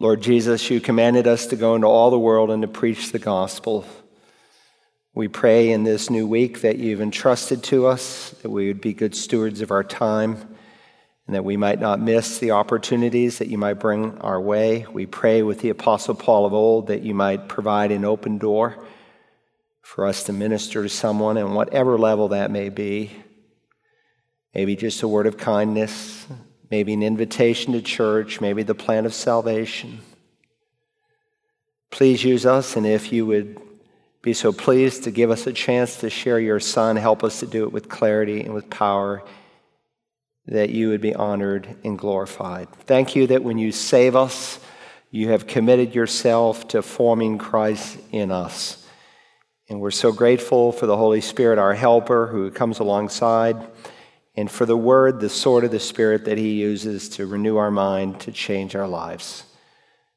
Lord Jesus, you commanded us to go into all the world and to preach the gospel. We pray in this new week that you've entrusted to us, that we would be good stewards of our time, and that we might not miss the opportunities that you might bring our way. We pray with the Apostle Paul of old that you might provide an open door for us to minister to someone on whatever level that may be. Maybe just a word of kindness, maybe an invitation to church, maybe the plan of salvation. Please use us, and if you would be so pleased to give us a chance to share your Son, help us to do it with clarity and with power, that you would be honored and glorified. Thank you that when you save us, you have committed yourself to forming Christ in us. And we're so grateful for the Holy Spirit, our helper, who comes alongside, and for the Word, the sword of the Spirit that he uses to renew our mind, to change our lives.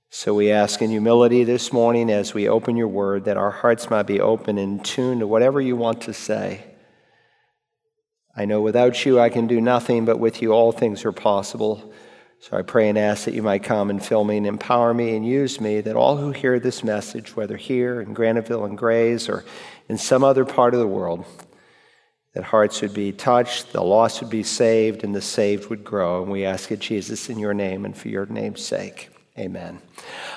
So we ask in humility this morning as we open your Word that our hearts might be open and tuned to whatever you want to say. I know without you I can do nothing, but with you all things are possible. So I pray and ask that you might come and fill me and empower me and use me, that all who hear this message, whether here in Granville and Grays or in some other part of the world, that hearts would be touched, the lost would be saved, and the saved would grow. And we ask it, Jesus, in your name and for your name's sake. Amen.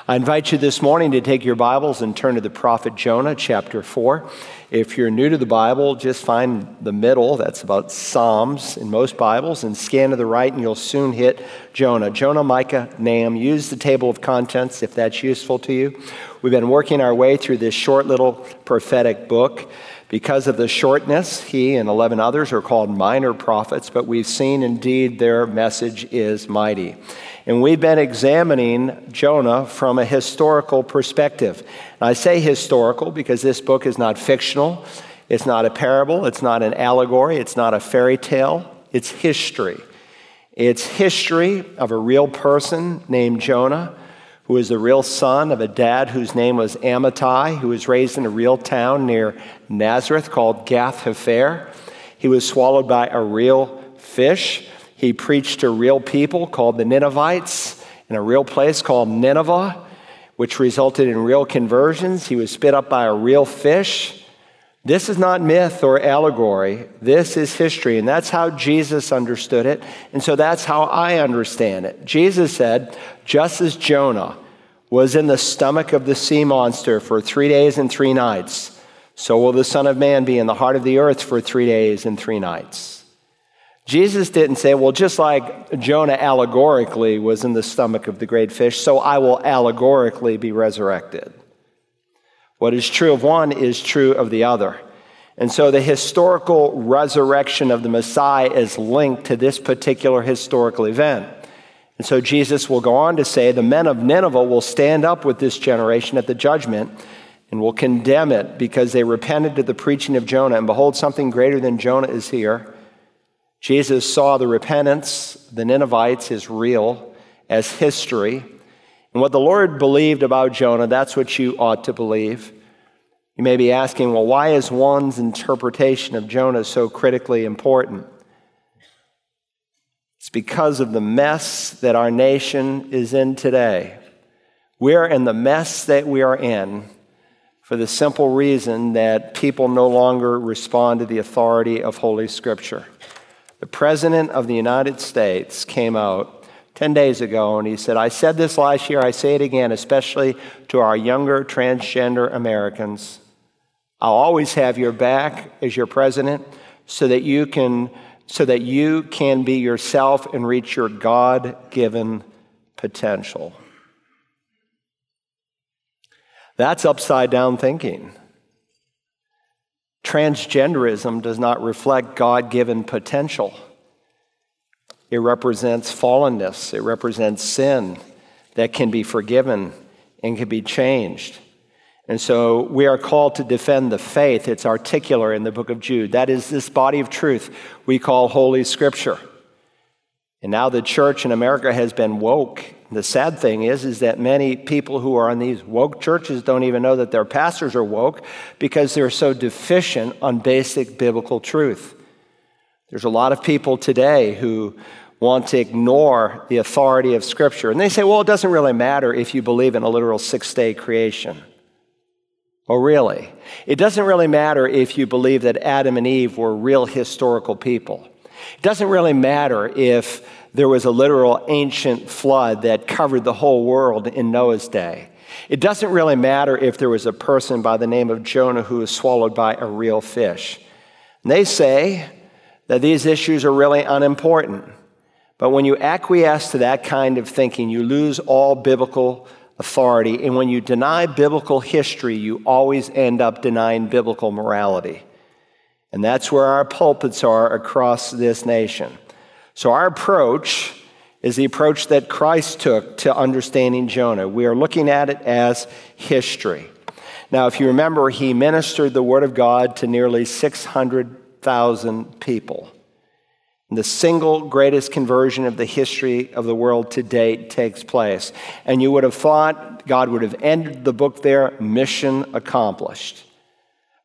I invite you this morning to take your Bibles and turn to the prophet Jonah, chapter 4. If you're new to the Bible, just find the middle, that's about Psalms in most Bibles, and scan to the right and you'll soon hit Jonah. Jonah, Micah, Nahum. Use the table of contents if that's useful to you. We've been working our way through this short little prophetic book. Because of the shortness, he and 11 others are called minor prophets, but we've seen indeed their message is mighty. And we've been examining Jonah from a historical perspective. And I say historical because this book is not fictional. It's not a parable. It's not an allegory. It's not a fairy tale. It's history. It's history of a real person named Jonah, who is the real son of a dad whose name was Amittai, who was raised in a real town near Nazareth called Gath-Hefer. He was swallowed by a real fish. He preached to real people called the Ninevites in a real place called Nineveh, which resulted in real conversions. He was spit up by a real fish. This is not myth or allegory. This is history, and that's how Jesus understood it, and so that's how I understand it. Jesus said, just as Jonah was in the stomach of the sea monster for 3 days and 3 nights, so will the Son of Man be in the heart of the earth for 3 days and 3 nights. Jesus didn't say, well, just like Jonah allegorically was in the stomach of the great fish, so I will allegorically be resurrected. What is true of one is true of the other. And so the historical resurrection of the Messiah is linked to this particular historical event. And so Jesus will go on to say, the men of Nineveh will stand up with this generation at the judgment and will condemn it because they repented to the preaching of Jonah. And behold, something greater than Jonah is here. Jesus saw the repentance, the Ninevites, as real, as history. And what the Lord believed about Jonah, that's what you ought to believe. You may be asking, well, why is one's interpretation of Jonah so critically important? It's because of the mess that our nation is in today. We're in the mess that we are in for the simple reason that people no longer respond to the authority of Holy Scripture. The President of the United States came out 10 days ago and he said, I said this last year, I say it again, especially to our younger transgender Americans. I'll always have your back as your president so that you can be yourself and reach your God-given potential. That's upside-down thinking. Transgenderism does not reflect God-given potential. It represents fallenness. It represents sin that can be forgiven and can be changed. And so we are called to defend the faith. It's articular in the book of Jude. That is this body of truth we call Holy Scripture. And now the church in America has been woke. The sad thing is that many people who are in these woke churches don't even know that their pastors are woke because they're so deficient on basic biblical truth. There's a lot of people today who want to ignore the authority of Scripture. And they say, well, it doesn't really matter if you believe in a literal six-day creation. Oh, really? It doesn't really matter if you believe that Adam and Eve were real historical people. It doesn't really matter if there was a literal ancient flood that covered the whole world in Noah's day. It doesn't really matter if there was a person by the name of Jonah who was swallowed by a real fish. And they say that these issues are really unimportant. But when you acquiesce to that kind of thinking, you lose all biblical authority. And when you deny biblical history, you always end up denying biblical morality. And that's where our pulpits are across this nation. So our approach is the approach that Christ took to understanding Jonah. We are looking at it as history. Now, if you remember, he ministered the Word of God to nearly 600,000 people. And the single greatest conversion of the history of the world to date takes place. And you would have thought God would have ended the book there, mission accomplished.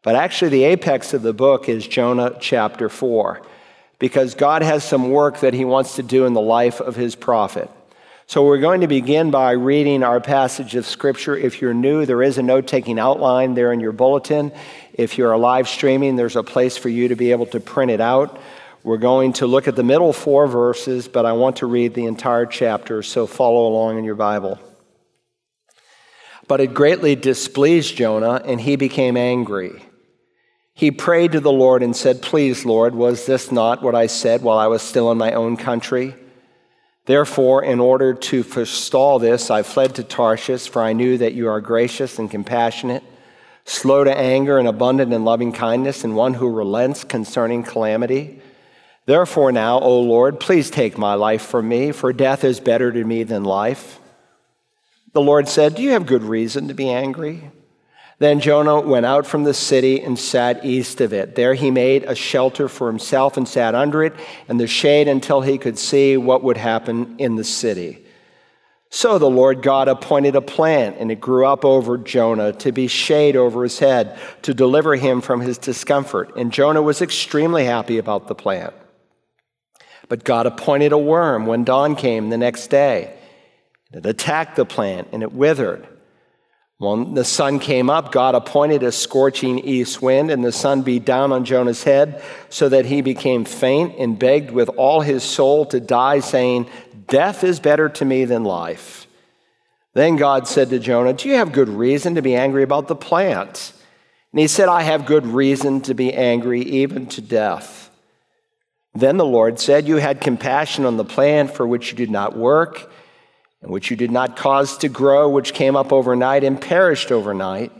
But actually, the apex of the book is Jonah chapter 4. Because God has some work that he wants to do in the life of his prophet. So we're going to begin by reading our passage of Scripture. If you're new, there is a note-taking outline there in your bulletin. If you're live streaming, there's a place for you to be able to print it out. We're going to look at the middle four verses, but I want to read the entire chapter, so follow along in your Bible. But it greatly displeased Jonah, and he became angry. He prayed to the Lord and said, "Please, Lord, was this not what I said while I was still in my own country? Therefore, in order to forestall this, I fled to Tarshish, for I knew that you are gracious and compassionate, slow to anger and abundant in loving kindness, and one who relents concerning calamity. Therefore now, O Lord, please take my life from me, for death is better to me than life." The Lord said, "Do you have good reason to be angry?" Then Jonah went out from the city and sat east of it. There he made a shelter for himself and sat under it in the shade until he could see what would happen in the city. So the Lord God appointed a plant, and it grew up over Jonah to be shade over his head, to deliver him from his discomfort. And Jonah was extremely happy about the plant. But God appointed a worm when dawn came the next day. It attacked the plant, and it withered. When the sun came up, God appointed a scorching east wind, and the sun beat down on Jonah's head so that he became faint and begged with all his soul to die, saying, "Death is better to me than life." Then God said to Jonah, "Do you have good reason to be angry about the plant?" And he said, "I have good reason to be angry, even to death." Then the Lord said, "You had compassion on the plant for which you did not work, which you did not cause to grow, which came up overnight and perished overnight.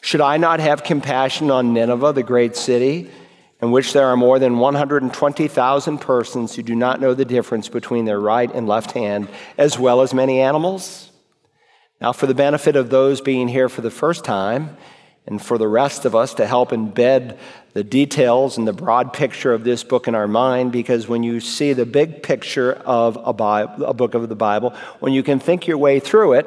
Should I not have compassion on Nineveh, the great city, in which there are more than 120,000 persons who do not know the difference between their right and left hand, as well as many animals?" Now, for the benefit of those being here for the first time, and for the rest of us to help embed the details and the broad picture of this book in our mind, because when you see the big picture of a book of the Bible, when you can think your way through it,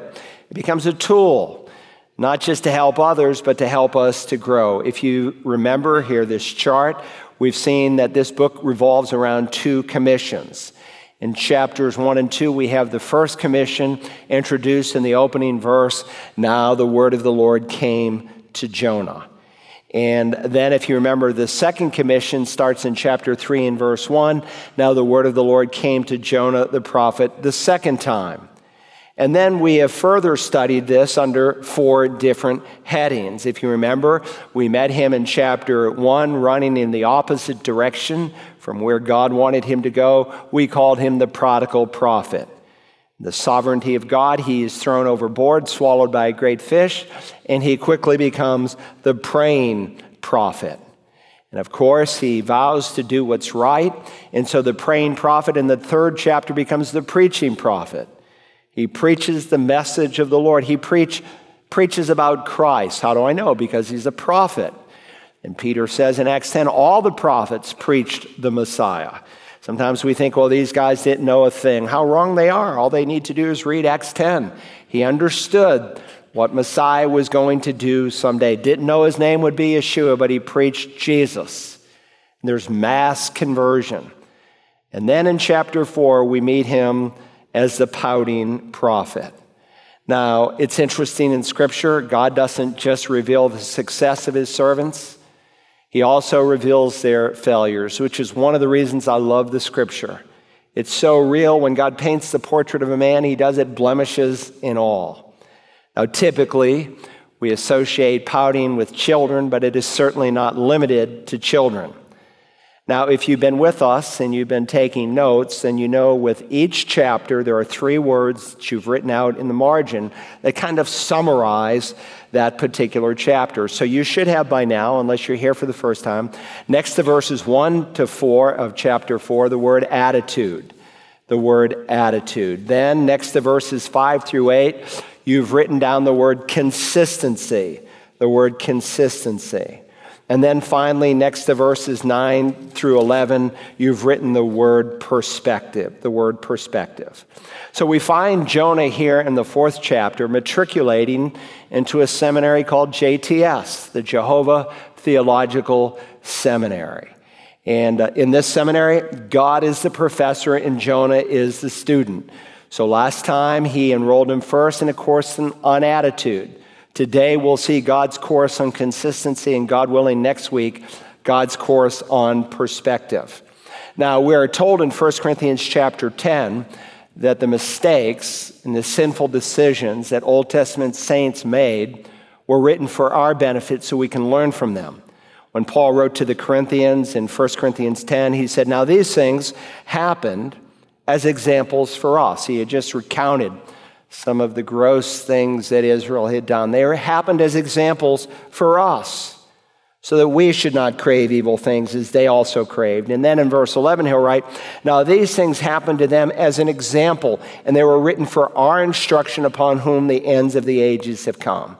it becomes a tool, not just to help others, but to help us to grow. If you remember here, this chart, we've seen that this book revolves around two commissions. In chapters 1 and 2, we have the first commission introduced in the opening verse, "Now the word of the Lord came to Jonah." And then if you remember, the second commission starts in chapter 3 and verse 1. "Now the word of the Lord came to Jonah the prophet the second time." And then we have further studied this under four different headings. If you remember, we met him in chapter 1 running in the opposite direction from where God wanted him to go. We called him the prodigal prophet. The sovereignty of God, he is thrown overboard, swallowed by a great fish, and he quickly becomes the praying prophet. And of course, he vows to do what's right, and so the praying prophet in the third chapter becomes the preaching prophet. He preaches the message of the Lord. He preaches about Christ. How do I know? Because he's a prophet. And Peter says in Acts 10, all the prophets preached the Messiah. Sometimes we think, well, these guys didn't know a thing. How wrong they are. All they need to do is read Acts 10. He understood what Messiah was going to do someday. Didn't know his name would be Yeshua, but he preached Jesus. And there's mass conversion. And then in chapter 4, we meet him as the pouting prophet. Now, it's interesting in Scripture, God doesn't just reveal the success of his servants. He also reveals their failures, which is one of the reasons I love the Scripture. It's so real. When God paints the portrait of a man, he does it blemishes and all. Now, typically, we associate pouting with children, but it is certainly not limited to children. Now, if you've been with us and you've been taking notes, then you know with each chapter there are three words that you've written out in the margin that kind of summarize that particular chapter. So you should have by now, unless you're here for the first time, next to verses 1 to 4 of chapter 4, the word attitude. The word attitude. Then next to verses 5 through 8, you've written down the word consistency. The word consistency. And then finally, next to verses 9 through 11, you've written the word perspective, the word perspective. So we find Jonah here in the fourth chapter matriculating into a seminary called JTS, the Jehovah Theological Seminary. And in this seminary, God is the professor and Jonah is the student. So last time, he enrolled him first in a course on attitude. Today, we'll see God's course on consistency, and God willing, next week, God's course on perspective. Now, we are told in 1 Corinthians chapter 10 that the mistakes and the sinful decisions that Old Testament saints made were written for our benefit so we can learn from them. When Paul wrote to the Corinthians in 1 Corinthians 10, he said, "Now these things happened as examples for us." He had just recounted some of the gross things that Israel had done. They happened as examples for us so that we should not crave evil things as they also craved. And then in verse 11, he'll write, "Now these things happened to them as an example, and they were written for our instruction upon whom the ends of the ages have come."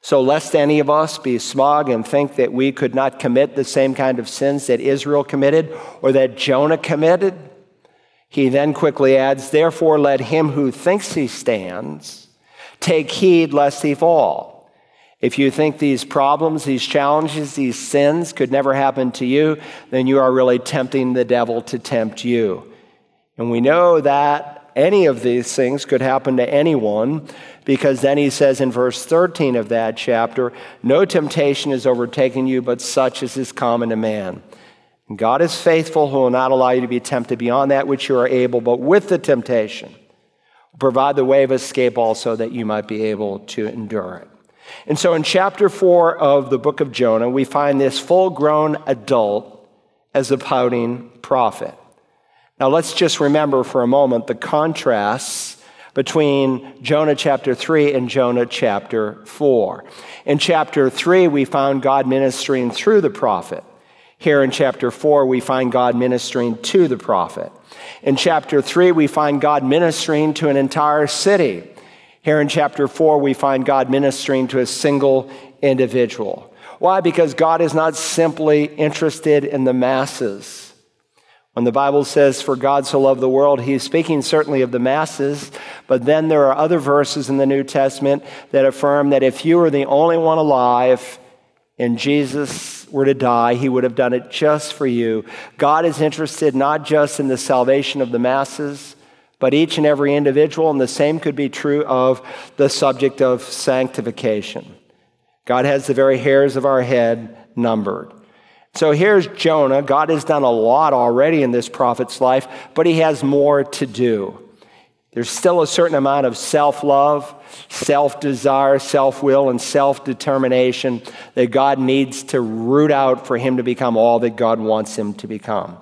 So lest any of us be smug and think that we could not commit the same kind of sins that Israel committed or that Jonah committed, he then quickly adds, "Therefore, let him who thinks he stands take heed lest he fall." If you think these problems, these challenges, these sins could never happen to you, then you are really tempting the devil to tempt you. And we know that any of these things could happen to anyone, because then he says in verse 13 of that chapter, "No temptation has overtaken you, but such as is common to man. God is faithful, who will not allow you to be tempted beyond that which you are able, but with the temptation, provide the way of escape also that you might be able to endure it." And so in chapter 4 of the book of Jonah, we find this full-grown adult as a pouting prophet. Now let's just remember for a moment the contrasts between Jonah chapter 3 and Jonah chapter 4. In chapter 3, we found God ministering through the prophet. Here in chapter 4, we find God ministering to the prophet. In chapter 3, we find God ministering to an entire city. Here in chapter 4, we find God ministering to a single individual. Why? Because God is not simply interested in the masses. When the Bible says, "For God so loved the world," he's speaking certainly of the masses, but then there are other verses in the New Testament that affirm that if you were the only one alive and Jesus were to die, he would have done it just for you. God is interested not just in the salvation of the masses, but each and every individual, and the same could be true of the subject of sanctification. God has the very hairs of our head numbered. So here's Jonah. God has done a lot already in this prophet's life, but he has more to do. There's still a certain amount of self-love, self-desire, self-will, and self-determination that God needs to root out for him to become all that God wants him to become.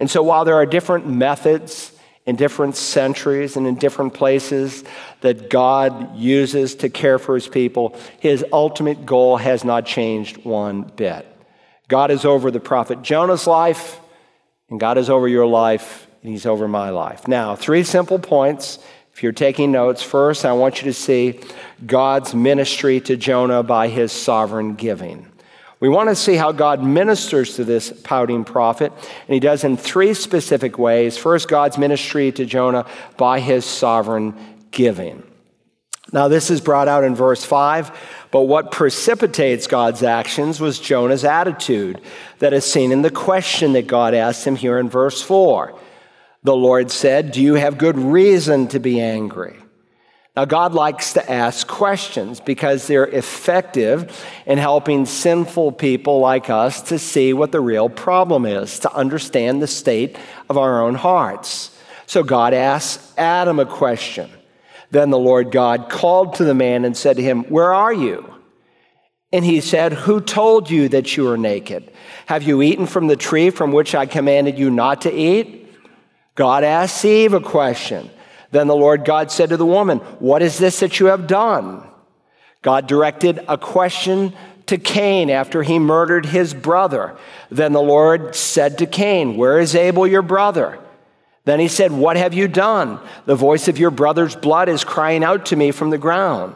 And so while there are different methods in different centuries and in different places that God uses to care for his people, his ultimate goal has not changed one bit. God is over the prophet Jonah's life, and God is over your life, and he's over my life. Now, three simple points. If you're taking notes, first, I want you to see God's ministry to Jonah by his sovereign giving. We want to see how God ministers to this pouting prophet, and he does in three specific ways. First, God's ministry to Jonah by his sovereign giving. Now, this is brought out in verse 5, but what precipitates God's actions was Jonah's attitude that is seen in the question that God asked him here in verse 4. The Lord said, do you have good reason to be angry? Now, God likes to ask questions because they're effective in helping sinful people like us to see what the real problem is, to understand the state of our own hearts. So God asks Adam a question. Then the Lord God called to the man and said to him, where are you? And he said, who told you that you are naked? Have you eaten from the tree from which I commanded you not to eat? God asks Eve a question. Then the Lord God said to the woman, what is this that you have done? God directed a question to Cain after he murdered his brother. Then the Lord said to Cain, where is Abel your brother? Then he said, what have you done? The voice of your brother's blood is crying out to me from the ground.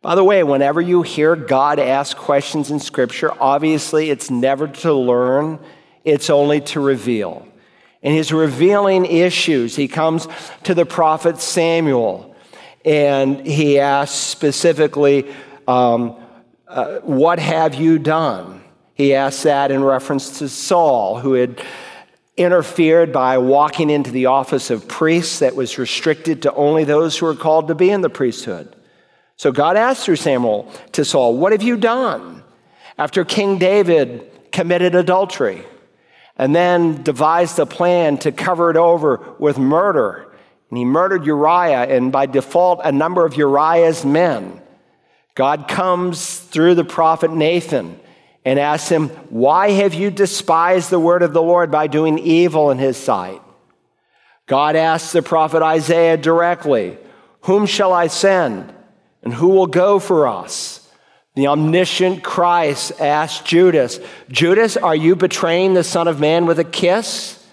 By the way, whenever you hear God ask questions in Scripture, obviously it's never to learn, it's only to reveal. In his revealing issues, he comes to the prophet Samuel, and he asks specifically, what have you done? He asks that in reference to Saul, who had interfered by walking into the office of priests that was restricted to only those who were called to be in the priesthood. So God asked through Samuel to Saul, what have you done? After King David committed adultery and then devised a plan to cover it over with murder, and he murdered Uriah, and by default, a number of Uriah's men, God comes through the prophet Nathan and asks him, why have you despised the word of the Lord by doing evil in his sight? God asks the prophet Isaiah directly, whom shall I send and who will go for us? The omniscient Christ asks Judas, Judas, are you betraying the Son of Man with a kiss?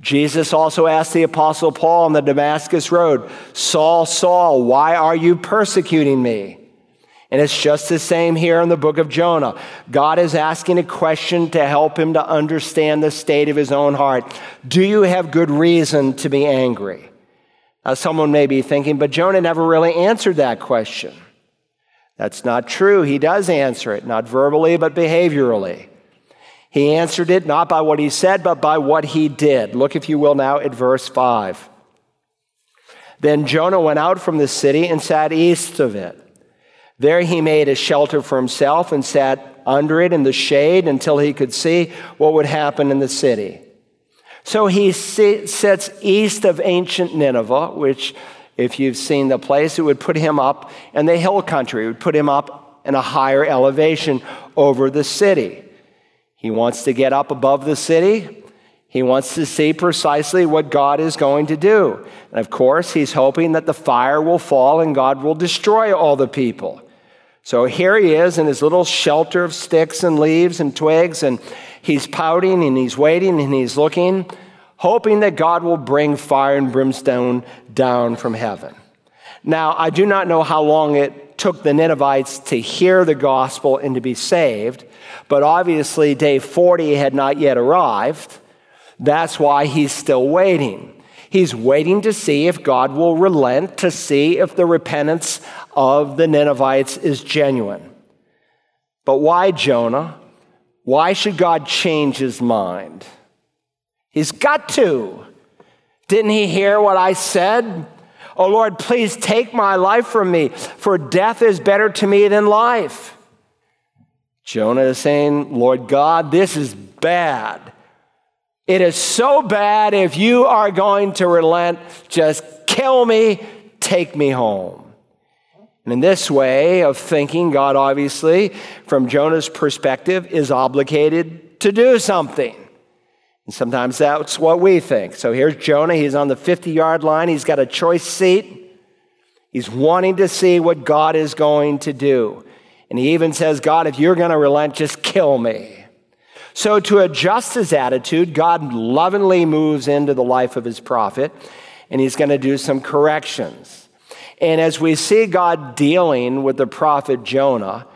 Jesus also asked the apostle Paul on the Damascus road, Saul, Saul, why are you persecuting me? And it's just the same here in the book of Jonah. God is asking a question to help him to understand the state of his own heart. Do you have good reason to be angry? Now, someone may be thinking, but Jonah never really answered that question. That's not true. He does answer it, not verbally, but behaviorally. He answered it not by what he said, but by what he did. Look, if you will, now at verse 5. Then Jonah went out from the city and sat east of it. There he made a shelter for himself and sat under it in the shade until he could see what would happen in the city. So he sits east of ancient Nineveh, which, if you've seen the place, it would put him up in the hill country. It would put him up in a higher elevation over the city. He wants to get up above the city. He wants to see precisely what God is going to do. And of course, he's hoping that the fire will fall and God will destroy all the people. So here he is in his little shelter of sticks and leaves and twigs, and he's pouting and he's waiting and he's looking, hoping that God will bring fire and brimstone down from heaven. Now, I do not know how long it took the Ninevites to hear the gospel and to be saved, but obviously day 40 had not yet arrived. That's why he's still waiting. He's waiting to see if God will relent, to see if the repentance of the Ninevites is genuine. But why Jonah? Why should God change his mind? He's got to. Didn't he hear what I said? Oh Lord, please take my life from me, for death is better to me than life. Jonah is saying, Lord God, this is bad. It is so bad, if you are going to relent, just kill me, take me home. And in this way of thinking, God obviously, from Jonah's perspective, is obligated to do something. And sometimes that's what we think. So here's Jonah, he's on the 50-yard line, he's got a choice seat. He's wanting to see what God is going to do. And he even says, God, if you're going to relent, just kill me. So to adjust his attitude, God lovingly moves into the life of his prophet, and he's going to do some corrections. And as we see God dealing with the prophet Jonah,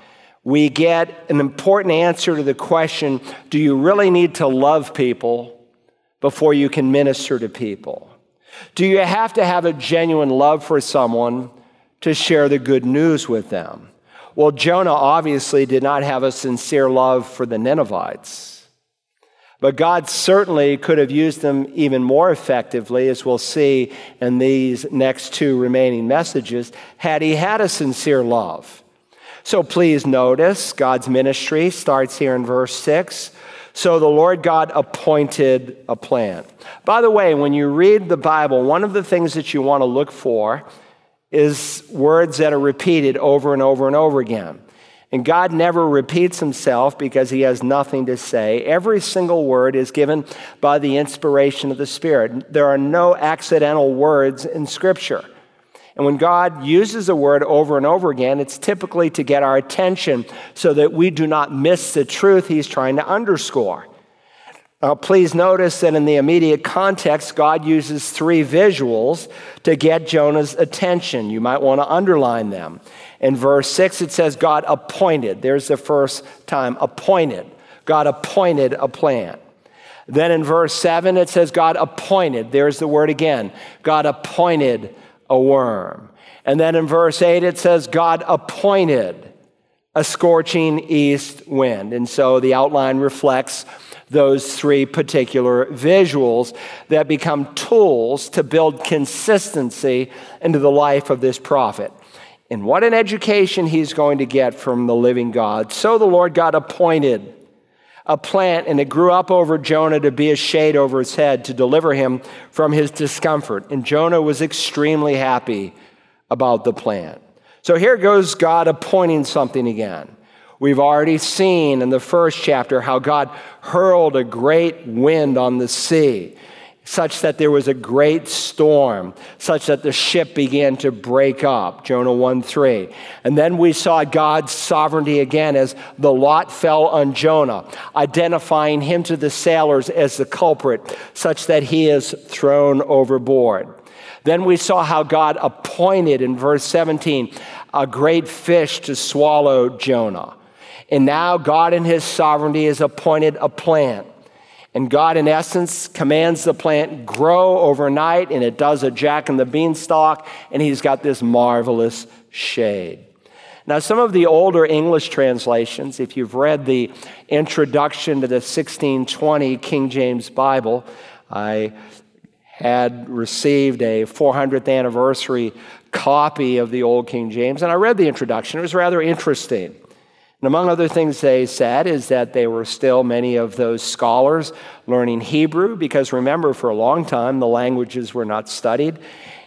we get an important answer to the question, do you really need to love people before you can minister to people? Do you have to have a genuine love for someone to share the good news with them. Well, Jonah obviously did not have a sincere love for the Ninevites, but God certainly could have used them even more effectively, as we'll see in these next two remaining messages, had he had a sincere love. So please notice God's ministry starts here in verse 6. So the Lord God appointed a plan. By the way, when you read the Bible, one of the things that you want to look for is words that are repeated over and over and over again. And God never repeats himself because he has nothing to say. Every single word is given by the inspiration of the Spirit. There are no accidental words in Scripture. And when God uses a word over and over again, it's typically to get our attention so that we do not miss the truth he's trying to underscore. Now, please notice that in the immediate context, God uses three visuals to get Jonah's attention. You might want to underline them. In verse 6, it says God appointed. There's the first time, appointed. God appointed a plan. Then in verse 7, it says God appointed. There's the word again. God appointed a worm. And then in verse 8, it says, God appointed a scorching east wind. And so the outline reflects those three particular visuals that become tools to build consistency into the life of this prophet. And what an education he's going to get from the living God. So the Lord God appointed a plant, and it grew up over Jonah to be a shade over his head to deliver him from his discomfort. And Jonah was extremely happy about the plant. So here goes God appointing something again. We've already seen in the first chapter how God hurled a great wind on the sea, such that there was a great storm, such that the ship began to break up, Jonah 1:3. And then we saw God's sovereignty again as the lot fell on Jonah, identifying him to the sailors as the culprit, such that he is thrown overboard. Then we saw how God appointed, in verse 17, a great fish to swallow Jonah. And now God in his sovereignty has appointed a plant. And God, in essence, commands the plant grow overnight, and it does a jack and the beanstalk, and he's got this marvelous shade. Now, some of the older English translations, if you've read the introduction to the 1620 King James Bible, I had received a 400th anniversary copy of the old King James, and I read the introduction. It was rather interesting. And among other things they said is that they were still, many of those scholars, learning Hebrew, because remember, for a long time, the languages were not studied.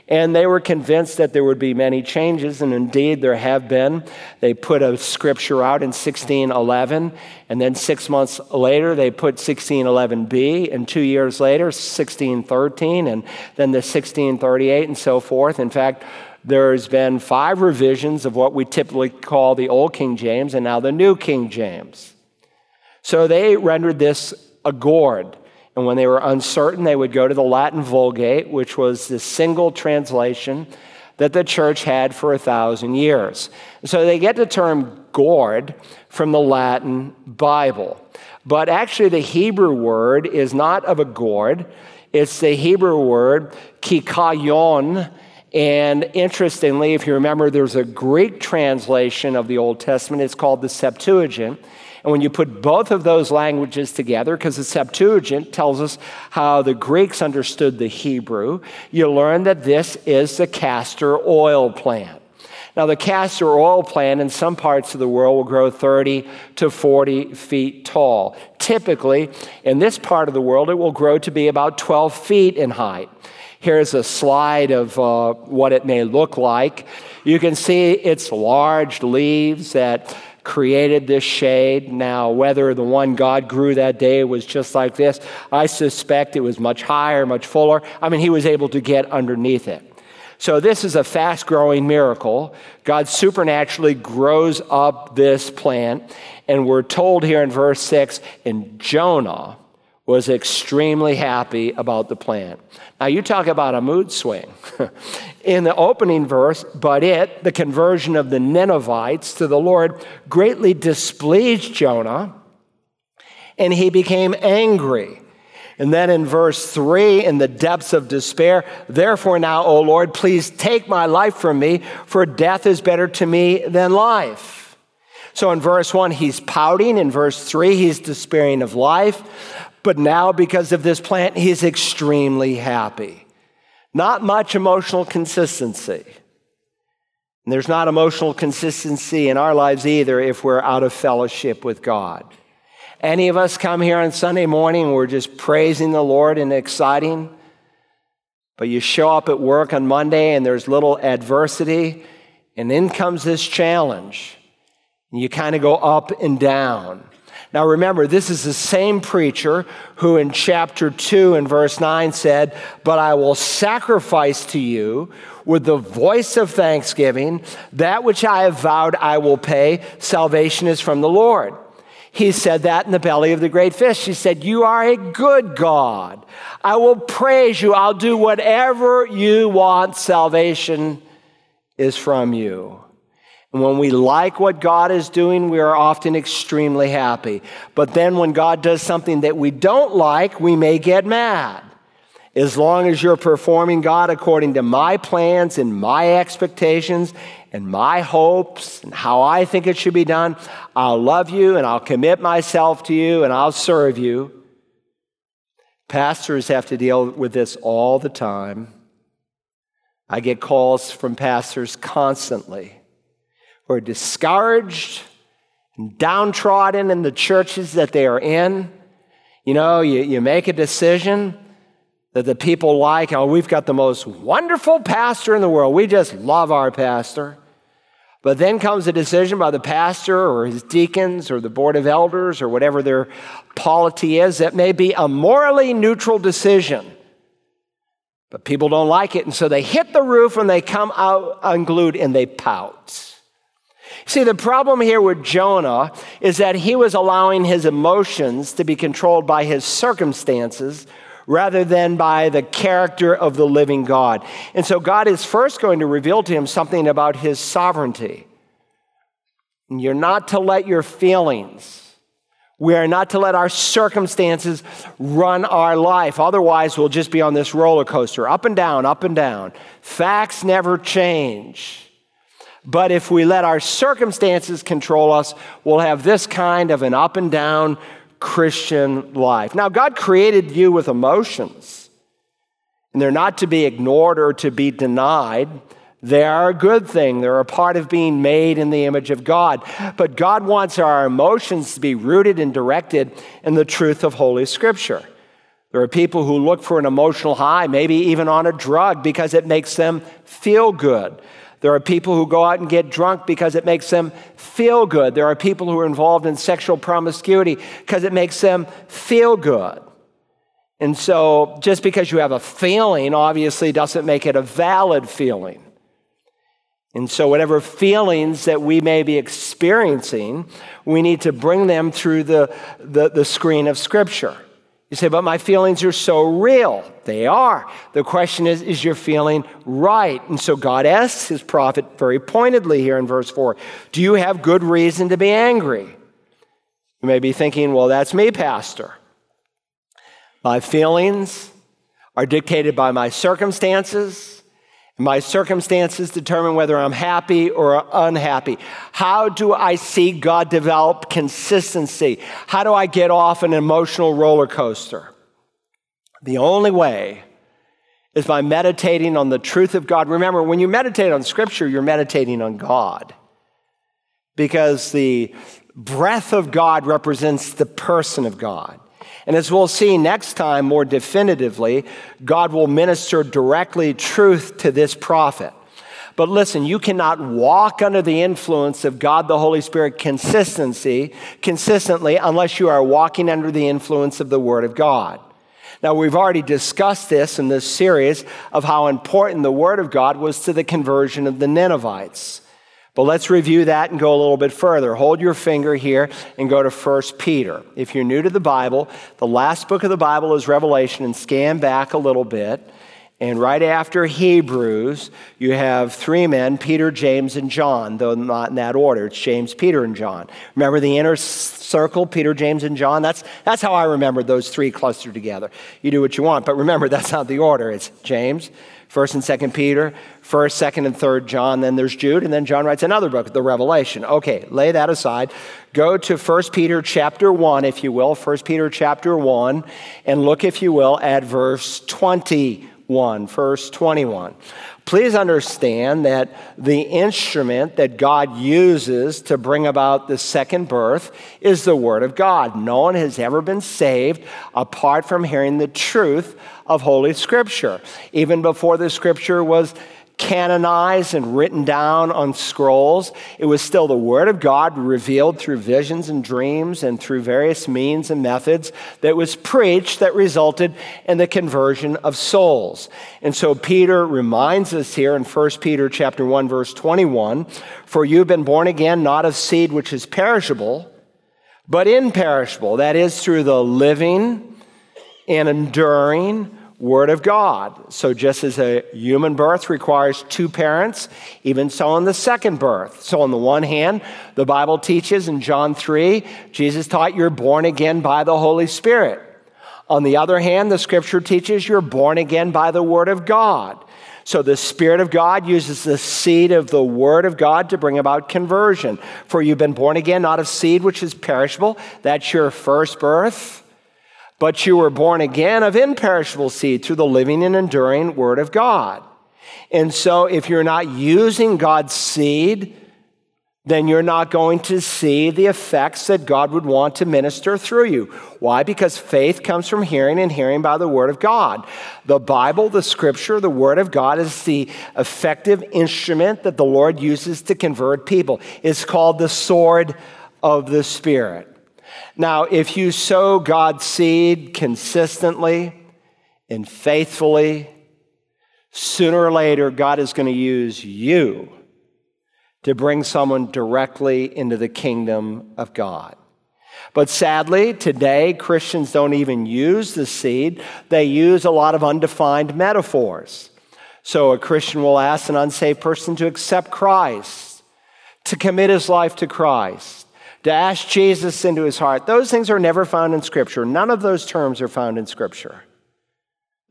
And they were convinced that there would be many changes, and indeed there have been. They put a scripture out in 1611, and then 6 months later they put 1611b, and 2 years later 1613, and then the 1638 and so forth. In fact, there's been 5 revisions of what we typically call the Old King James and now the New King James. So they rendered this a gourd. And when they were uncertain, they would go to the Latin Vulgate, which was the single translation that the church had for 1,000 years. So they get the term gourd from the Latin Bible. But actually the Hebrew word is not of a gourd. It's the Hebrew word kikayon. And interestingly, if you remember, there's a Greek translation of the Old Testament. It's called the Septuagint. And when you put both of those languages together, because the Septuagint tells us how the Greeks understood the Hebrew, you learn that this is the castor oil plant. Now, the castor oil plant in some parts of the world will grow 30 to 40 feet tall. Typically, in this part of the world, it will grow to be about 12 feet in height. Here's a slide of what it may look like. You can see its large leaves that created this shade. Now, whether the one God grew that day was just like this, I suspect it was much higher, much fuller. I mean, he was able to get underneath it. So this is a fast-growing miracle. God supernaturally grows up this plant. And we're told here in verse 6, in Jonah was extremely happy about the plant. Now, you talk about a mood swing. In the opening verse, but it, the conversion of the Ninevites to the Lord, greatly displeased Jonah, and he became angry. And then in verse 3, in the depths of despair, therefore now, O Lord, please take my life from me, for death is better to me than life. So in verse 1, he's pouting. In verse 3, he's despairing of life. But now, because of this plant, he's extremely happy. Not much emotional consistency. And there's not emotional consistency in our lives either if we're out of fellowship with God. Any of us come here on Sunday morning and we're just praising the Lord and exciting, but you show up at work on Monday and there's little adversity, and in comes this challenge. And you kind of go up and down. Now remember, this is the same preacher who in chapter 2 and verse 9 said, but I will sacrifice to you with the voice of thanksgiving, that which I have vowed I will pay, salvation is from the Lord. He said that in the belly of the great fish. He said, you are a good God. I will praise you. I'll do whatever you want. Salvation is from you. And when we like what God is doing, we are often extremely happy. But then when God does something that we don't like, we may get mad. As long as you're performing God according to my plans and my expectations and my hopes and how I think it should be done, I'll love you and I'll commit myself to you and I'll serve you. Pastors have to deal with this all the time. I get calls from pastors constantly who are discouraged and downtrodden in the churches that they are in. You know, you make a decision that the people like, oh, we've got the most wonderful pastor in the world. We just love our pastor. But then comes a decision by the pastor or his deacons or the board of elders or whatever their polity is that may be a morally neutral decision. But people don't like it, and so they hit the roof and they come out unglued and they pout. See, the problem here with Jonah is that he was allowing his emotions to be controlled by his circumstances rather than by the character of the living God. And so God is first going to reveal to him something about his sovereignty. And you're not to let your feelings, we are not to let our circumstances run our life. Otherwise, we'll just be on this roller coaster, up and down, up and down. Facts never change. But if we let our circumstances control us, we'll have this kind of an up and down Christian life. Now, God created you with emotions, and they're not to be ignored or to be denied. They are a good thing. They're a part of being made in the image of God. But God wants our emotions to be rooted and directed in the truth of Holy Scripture. There are people who look for an emotional high, maybe even on a drug, because it makes them feel good. There are people who go out and get drunk because it makes them feel good. There are people who are involved in sexual promiscuity because it makes them feel good. And so just because you have a feeling obviously doesn't make it a valid feeling. And so whatever feelings that we may be experiencing, we need to bring them through the screen of Scripture. You say, but my feelings are so real. They are. The question is your feeling right? And so God asks his prophet very pointedly here in verse 4, do you have good reason to be angry? You may be thinking, well, that's me, Pastor. My feelings are dictated by my circumstances. My circumstances determine whether I'm happy or unhappy. How do I see God develop consistency? How do I get off an emotional roller coaster? The only way is by meditating on the truth of God. Remember, when you meditate on Scripture, you're meditating on God, because the breath of God represents the person of God. And as we'll see next time, more definitively, God will minister directly truth to this prophet. But listen, you cannot walk under the influence of God the Holy Spirit consistently unless you are walking under the influence of the Word of God. Now, we've already discussed this in this series of how important the Word of God was to the conversion of the Ninevites. But let's review that and go a little bit further. Hold your finger here and go to 1 Peter. If you're new to the Bible, the last book of the Bible is Revelation, and scan back a little bit. And right after Hebrews, you have three men, Peter, James, and John, though not in that order. It's James, Peter, and John. Remember the inner circle, Peter, James, and John? That's how I remember those three clustered together. You do what you want, but remember, that's not the order. It's James, 1st and 2nd Peter, 1st, 2nd, and 3rd John, then there's Jude, and then John writes another book, the Revelation. Okay, lay that aside. Go to 1 Peter chapter 1, if you will, 1 Peter chapter 1, and look, if you will, at verse 20. Verse 21. Please understand that the instrument that God uses to bring about the second birth is the Word of God. No one has ever been saved apart from hearing the truth of Holy Scripture. Even before the Scripture was canonized and written down on scrolls, it was still the Word of God revealed through visions and dreams and through various means and methods that was preached that resulted in the conversion of souls. And so Peter reminds us here in 1 Peter chapter 1, verse 21, "For you've been born again, not of seed which is perishable, but imperishable," that is, through the living and enduring Word of God. So just as a human birth requires two parents, even so in the second birth. So on the one hand, the Bible teaches in John 3, Jesus taught you're born again by the Holy Spirit. On the other hand, the Scripture teaches you're born again by the Word of God. So the Spirit of God uses the seed of the Word of God to bring about conversion. For you've been born again, not of seed which is perishable. That's your first birth. But you were born again of imperishable seed through the living and enduring Word of God. And so if you're not using God's seed, then you're not going to see the effects that God would want to minister through you. Why? Because faith comes from hearing, and hearing by the Word of God. The Bible, the Scripture, the Word of God is the effective instrument that the Lord uses to convert people. It's called the sword of the Spirit. Now, if you sow God's seed consistently and faithfully, sooner or later, God is going to use you to bring someone directly into the kingdom of God. But sadly, today, Christians don't even use the seed. They use a lot of undefined metaphors. So a Christian will ask an unsaved person to accept Christ, to commit his life to Christ, to ask Jesus into his heart. Those things are never found in Scripture. None of those terms are found in Scripture.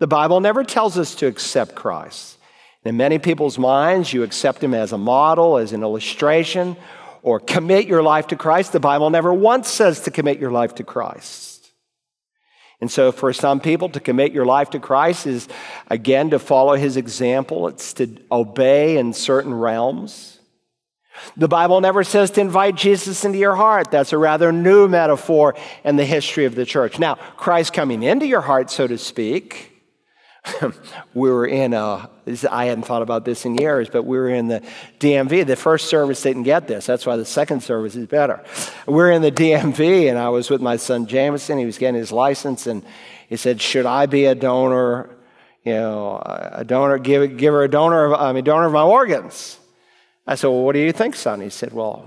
The Bible never tells us to accept Christ. In many people's minds, you accept him as a model, as an illustration, or commit your life to Christ. The Bible never once says to commit your life to Christ. And so for some people, to commit your life to Christ is, again, to follow his example. It's to obey in certain realms. The Bible never says to invite Jesus into your heart. That's a rather new metaphor in the history of the church. Now, Christ coming into your heart, so to speak, I hadn't thought about this in years, but we were in the DMV. The first service didn't get this. That's why the second service is better. We're in the DMV, and I was with my son Jameson. He was getting his license, and he said, "Should I be a donor? You know, a donor, donor of my organs." I said, "Well, what do you think, son?" He said, "Well,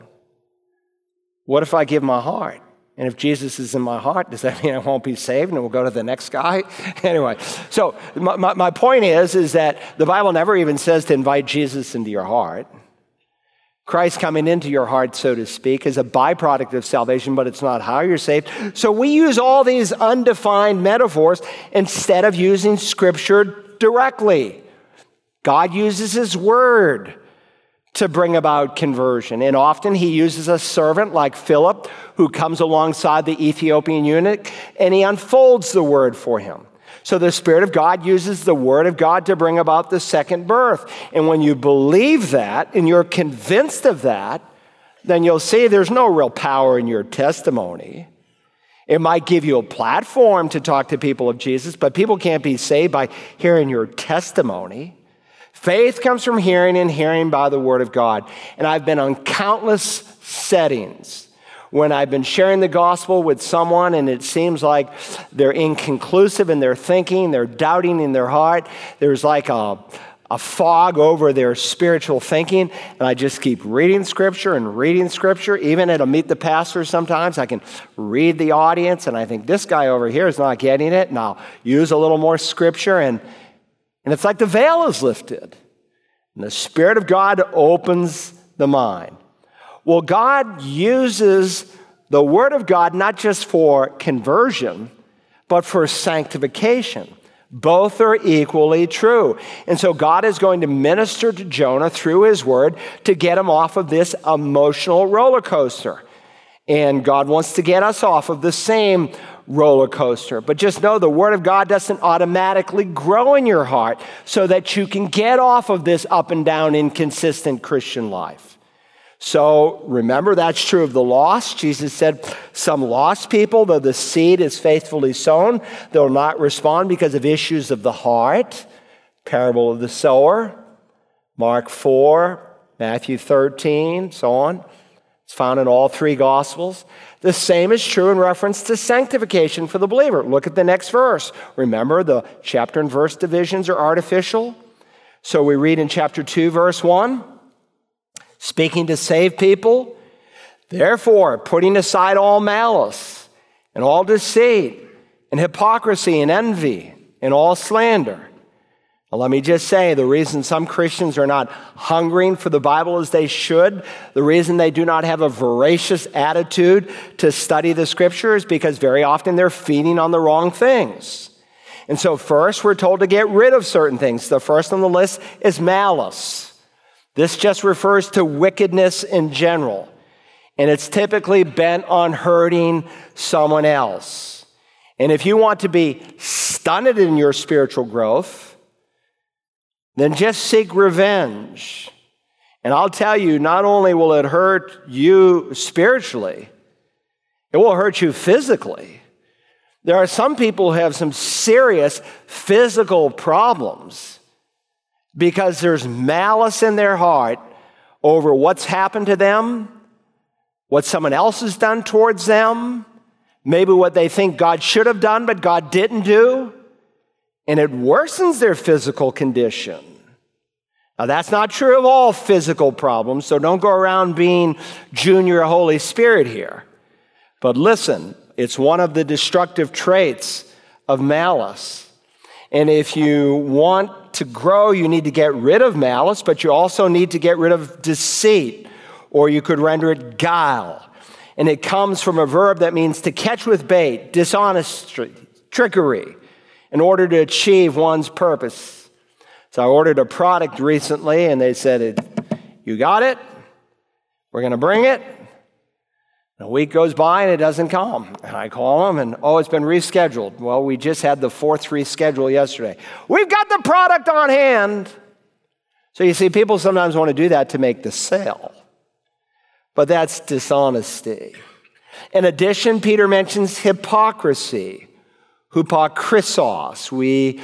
what if I give my heart? And if Jesus is in my heart, does that mean I won't be saved and we'll go to the next guy?" Anyway, so my point is that the Bible never even says to invite Jesus into your heart. Christ coming into your heart, so to speak, is a byproduct of salvation, but it's not how you're saved. So we use all these undefined metaphors instead of using Scripture directly. God uses his Word to bring about conversion. And often he uses a servant like Philip, who comes alongside the Ethiopian eunuch, and he unfolds the Word for him. So the Spirit of God uses the Word of God to bring about the second birth. And when you believe that, and you're convinced of that, then you'll see there's no real power in your testimony. It might give you a platform to talk to people of Jesus, but people can't be saved by hearing your testimony. Faith comes from hearing, and hearing by the Word of God. And I've been on countless settings when I've been sharing the gospel with someone, and it seems like they're inconclusive in their thinking, they're doubting in their heart. There's like a fog over their spiritual thinking, and I just keep reading Scripture. Even at a Meet the Pastor sometimes, I can read the audience, and I think this guy over here is not getting it, and I'll use a little more Scripture, and And it's like the veil is lifted. And the Spirit of God opens the mind. Well, God uses the Word of God not just for conversion, but for sanctification. Both are equally true. And so God is going to minister to Jonah through his word to get him off of this emotional roller coaster. And God wants to get us off of the same roller coaster. But just know the Word of God doesn't automatically grow in your heart so that you can get off of this up and down, inconsistent Christian life. So remember, that's true of the lost. Jesus said, some lost people, though the seed is faithfully sown, they'll not respond because of issues of the heart. Parable of the sower, Mark 4, Matthew 13, so on. It's found in all three Gospels. The same is true in reference to sanctification for the believer. Look at the next verse. Remember, the chapter and verse divisions are artificial. So we read in chapter 2, verse 1. Speaking to save people, therefore, putting aside all malice and all deceit and hypocrisy and envy and all slander. Now, let me just say, the reason some Christians are not hungering for the Bible as they should, the reason they do not have a voracious attitude to study the Scripture is because very often they're feeding on the wrong things. And so first, we're told to get rid of certain things. The first on the list is malice. This just refers to wickedness in general, and it's typically bent on hurting someone else. And if you want to be stunted in your spiritual growth, then just seek revenge. And I'll tell you, not only will it hurt you spiritually, it will hurt you physically. There are some people who have some serious physical problems because there's malice in their heart over what's happened to them, what someone else has done towards them, maybe what they think God should have done but God didn't do, and it worsens their physical condition. Now, that's not true of all physical problems, so don't go around being Junior Holy Spirit here. But listen, it's one of the destructive traits of malice. And if you want to grow, you need to get rid of malice, but you also need to get rid of deceit, or you could render it guile. And it comes from a verb that means to catch with bait, dishonesty, trickery, in order to achieve one's purpose. So I ordered a product recently, and they said, you got it, we're going to bring it. A week goes by and it doesn't come. And I call them and, oh, it's been rescheduled. Well, we just had the fourth reschedule yesterday. We've got the product on hand. So you see, people sometimes want to do that to make the sale. But that's dishonesty. In addition, Peter mentions hypocrisy, hypokrisos. We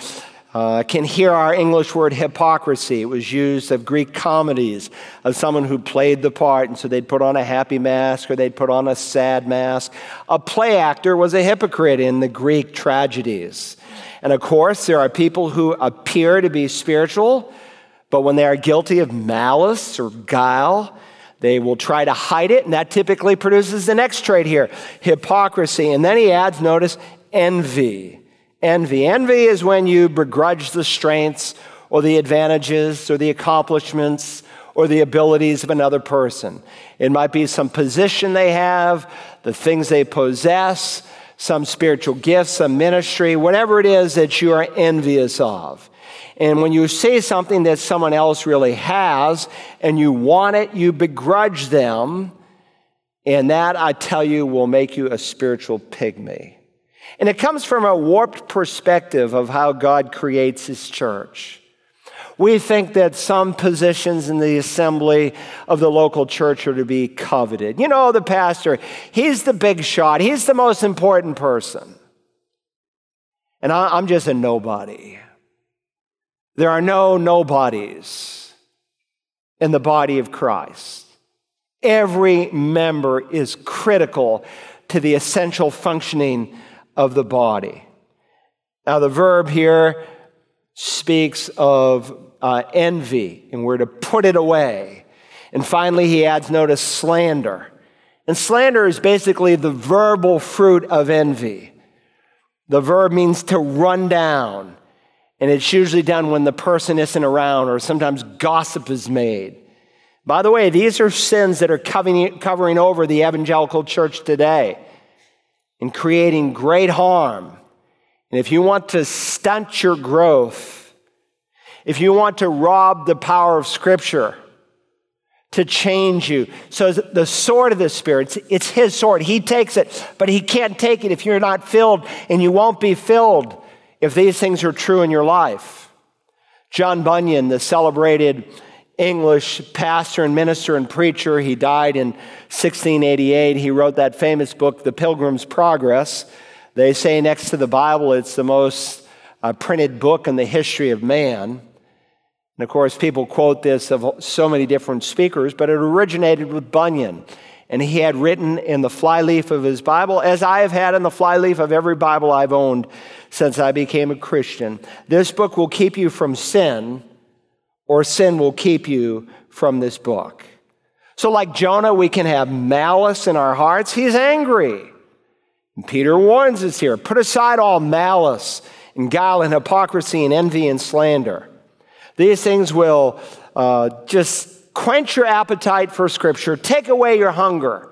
can hear our English word hypocrisy. It was used of Greek comedies of someone who played the part, and so they'd put on a happy mask or they'd put on a sad mask. A play actor was a hypocrite in the Greek tragedies. And of course, there are people who appear to be spiritual, but when they are guilty of malice or guile, they will try to hide it, and that typically produces the next trait here, hypocrisy. And then he adds, notice, envy. Envy. Envy is when you begrudge the strengths or the advantages or the accomplishments or the abilities of another person. It might be some position they have, the things they possess, some spiritual gifts, some ministry, whatever it is that you are envious of. And when you see something that someone else really has and you want it, you begrudge them. And that, I tell you, will make you a spiritual pygmy. And it comes from a warped perspective of how God creates his church. We think that some positions in the assembly of the local church are to be coveted. You know, the pastor, he's the big shot. He's the most important person. And I'm just a nobody. There are no nobodies in the body of Christ. Every member is critical to the essential functioning of the body. Now, the verb here speaks of envy, and we're to put it away. And finally, he adds, notice, slander. And slander is basically the verbal fruit of envy. The verb means to run down. And it's usually done when the person isn't around, or sometimes gossip is made. By the way, these are sins that are covering over the evangelical church today and creating great harm. And if you want to stunt your growth, if you want to rob the power of Scripture to change you. So the sword of the Spirit, it's his sword. He takes it, but he can't take it if you're not filled, and you won't be filled if these things are true in your life. John Bunyan, the celebrated English pastor and minister and preacher, he died in 1688. He wrote that famous book, The Pilgrim's Progress. They say next to the Bible, it's the most printed book in the history of man. And of course, people quote this of so many different speakers, but it originated with Bunyan. And he had written in the flyleaf of his Bible, as I have had in the flyleaf of every Bible I've owned since I became a Christian, this book will keep you from sin, or sin will keep you from this book. So like Jonah, we can have malice in our hearts. He's angry. And Peter warns us here, put aside all malice and guile and hypocrisy and envy and slander. These things will just quench your appetite for Scripture, take away your hunger,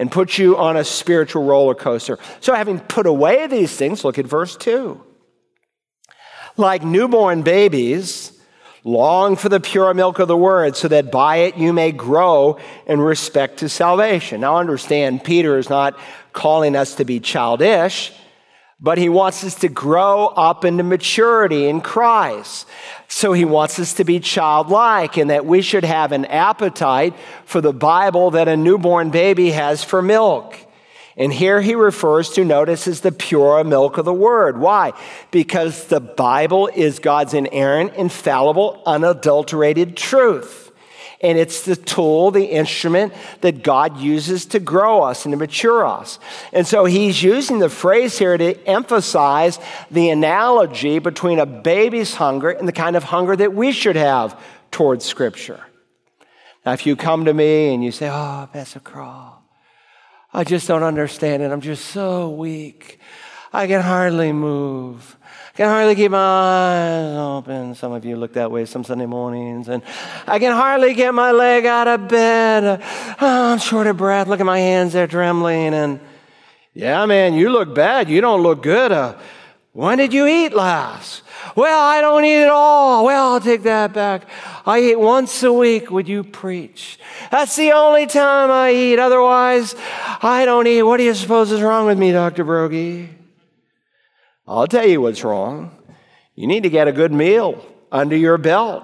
and put you on a spiritual roller coaster. So having put away these things, look at verse 2. Like newborn babies, long for the pure milk of the word, so that by it you may grow in respect to salvation. Now understand, Peter is not calling us to be childish, but he wants us to grow up into maturity in Christ. So he wants us to be childlike, and that we should have an appetite for the Bible that a newborn baby has for milk. And here he refers to, notice, as the pure milk of the word. Why? Because the Bible is God's inerrant, infallible, unadulterated truth. And it's the tool, the instrument that God uses to grow us and to mature us. And so he's using the phrase here to emphasize the analogy between a baby's hunger and the kind of hunger that we should have towards Scripture. Now, if you come to me and you say, oh, Pastor Carl, I just don't understand it. I'm just so weak. I can hardly move. I can hardly keep my eyes open. Some of you look that way some Sunday mornings. And I can hardly get my leg out of bed. Oh, I'm short of breath. Look at my hands, they're trembling. And yeah, man, you look bad. You don't look good. When did you eat last? Well, I don't eat at all. Well, I'll take that back. I eat once a week. Would you preach? That's the only time I eat. Otherwise, I don't eat. What do you suppose is wrong with me, Dr. Brogy? I'll tell you what's wrong. You need to get a good meal under your belt.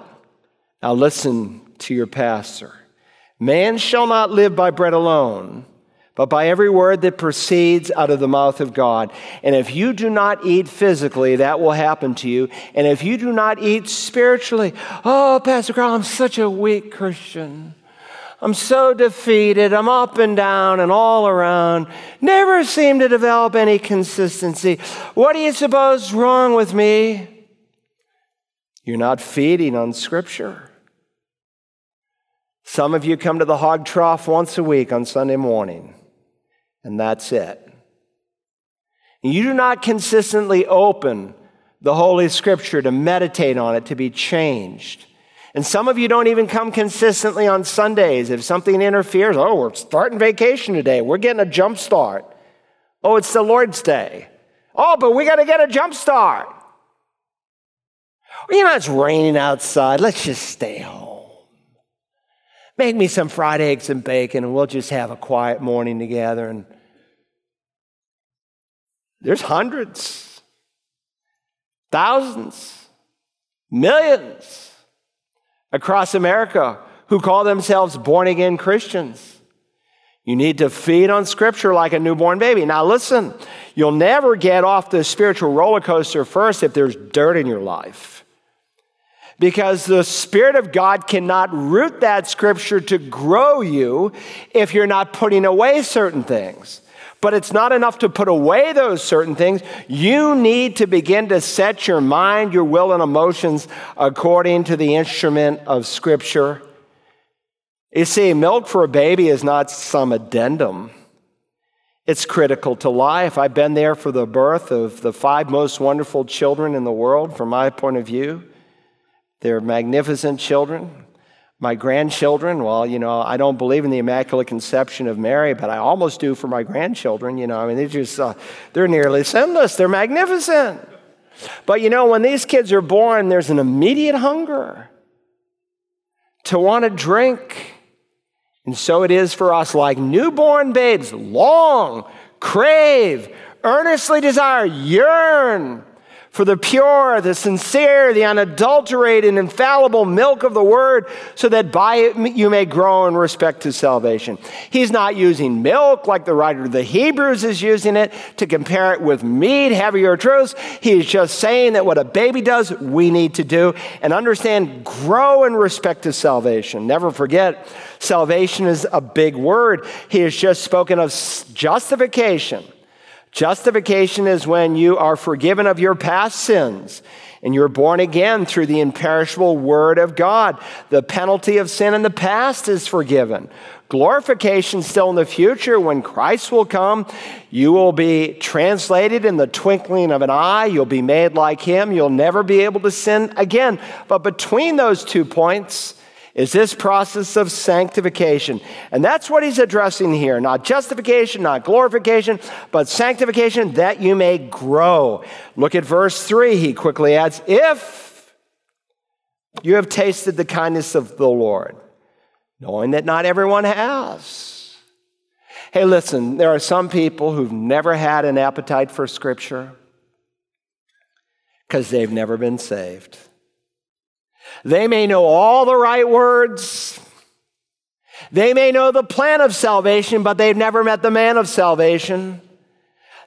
Now listen to your pastor. Man shall not live by bread alone, but by every word that proceeds out of the mouth of God. And if you do not eat physically, that will happen to you. And if you do not eat spiritually, oh, Pastor Carl, I'm such a weak Christian. I'm so defeated. I'm up and down and all around. Never seem to develop any consistency. What do you suppose is wrong with me? You're not feeding on Scripture. Some of you come to the hog trough once a week on Sunday morning, and that's it. You do not consistently open the Holy Scripture to meditate on it, to be changed. And some of you don't even come consistently on Sundays. If something interferes, oh, we're starting vacation today. We're getting a jump start. Oh, it's the Lord's Day. Oh, but we got to get a jump start. Or, you know, it's raining outside. Let's just stay home. Make me some fried eggs and bacon, and we'll just have a quiet morning together. And there's hundreds, thousands, millions across America who call themselves born-again Christians. You need to feed on Scripture like a newborn baby. Now listen, you'll never get off the spiritual roller coaster first if there's dirt in your life, because the Spirit of God cannot root that Scripture to grow you if you're not putting away certain things. But it's not enough to put away those certain things. You need to begin to set your mind, your will, and emotions according to the instrument of Scripture. You see, milk for a baby is not some addendum. It's critical to life. I've been there for the birth of the 5 most wonderful children in the world, from my point of view. They're magnificent children. My grandchildren, well, you know, I don't believe in the Immaculate Conception of Mary, but I almost do for my grandchildren. You know, I mean, they're just, they're nearly sinless. They're magnificent. But, you know, when these kids are born, there's an immediate hunger to want to drink. And so it is for us, like newborn babes, long, crave, earnestly desire, yearn for the pure, the sincere, the unadulterated, and infallible milk of the Word, so that by it you may grow in respect to salvation. He's not using milk like the writer of the Hebrews is using it to compare it with meat, heavier truths. He's just saying that what a baby does, we need to do, and understand, grow in respect to salvation. Never forget, salvation is a big word. He has just spoken of justification. Justification is when you are forgiven of your past sins and you're born again through the imperishable Word of God. The penalty of sin in the past is forgiven. Glorification still in the future. When Christ will come, you will be translated in the twinkling of an eye. You'll be made like Him. You'll never be able to sin again. But between those two points is this process of sanctification. And that's what he's addressing here. Not justification, not glorification, but sanctification, that you may grow. Look at verse 3. He quickly adds, if you have tasted the kindness of the Lord, knowing that not everyone has. Hey, listen, there are some people who've never had an appetite for Scripture because they've never been saved. They may know all the right words. They may know the plan of salvation, but they've never met the man of salvation.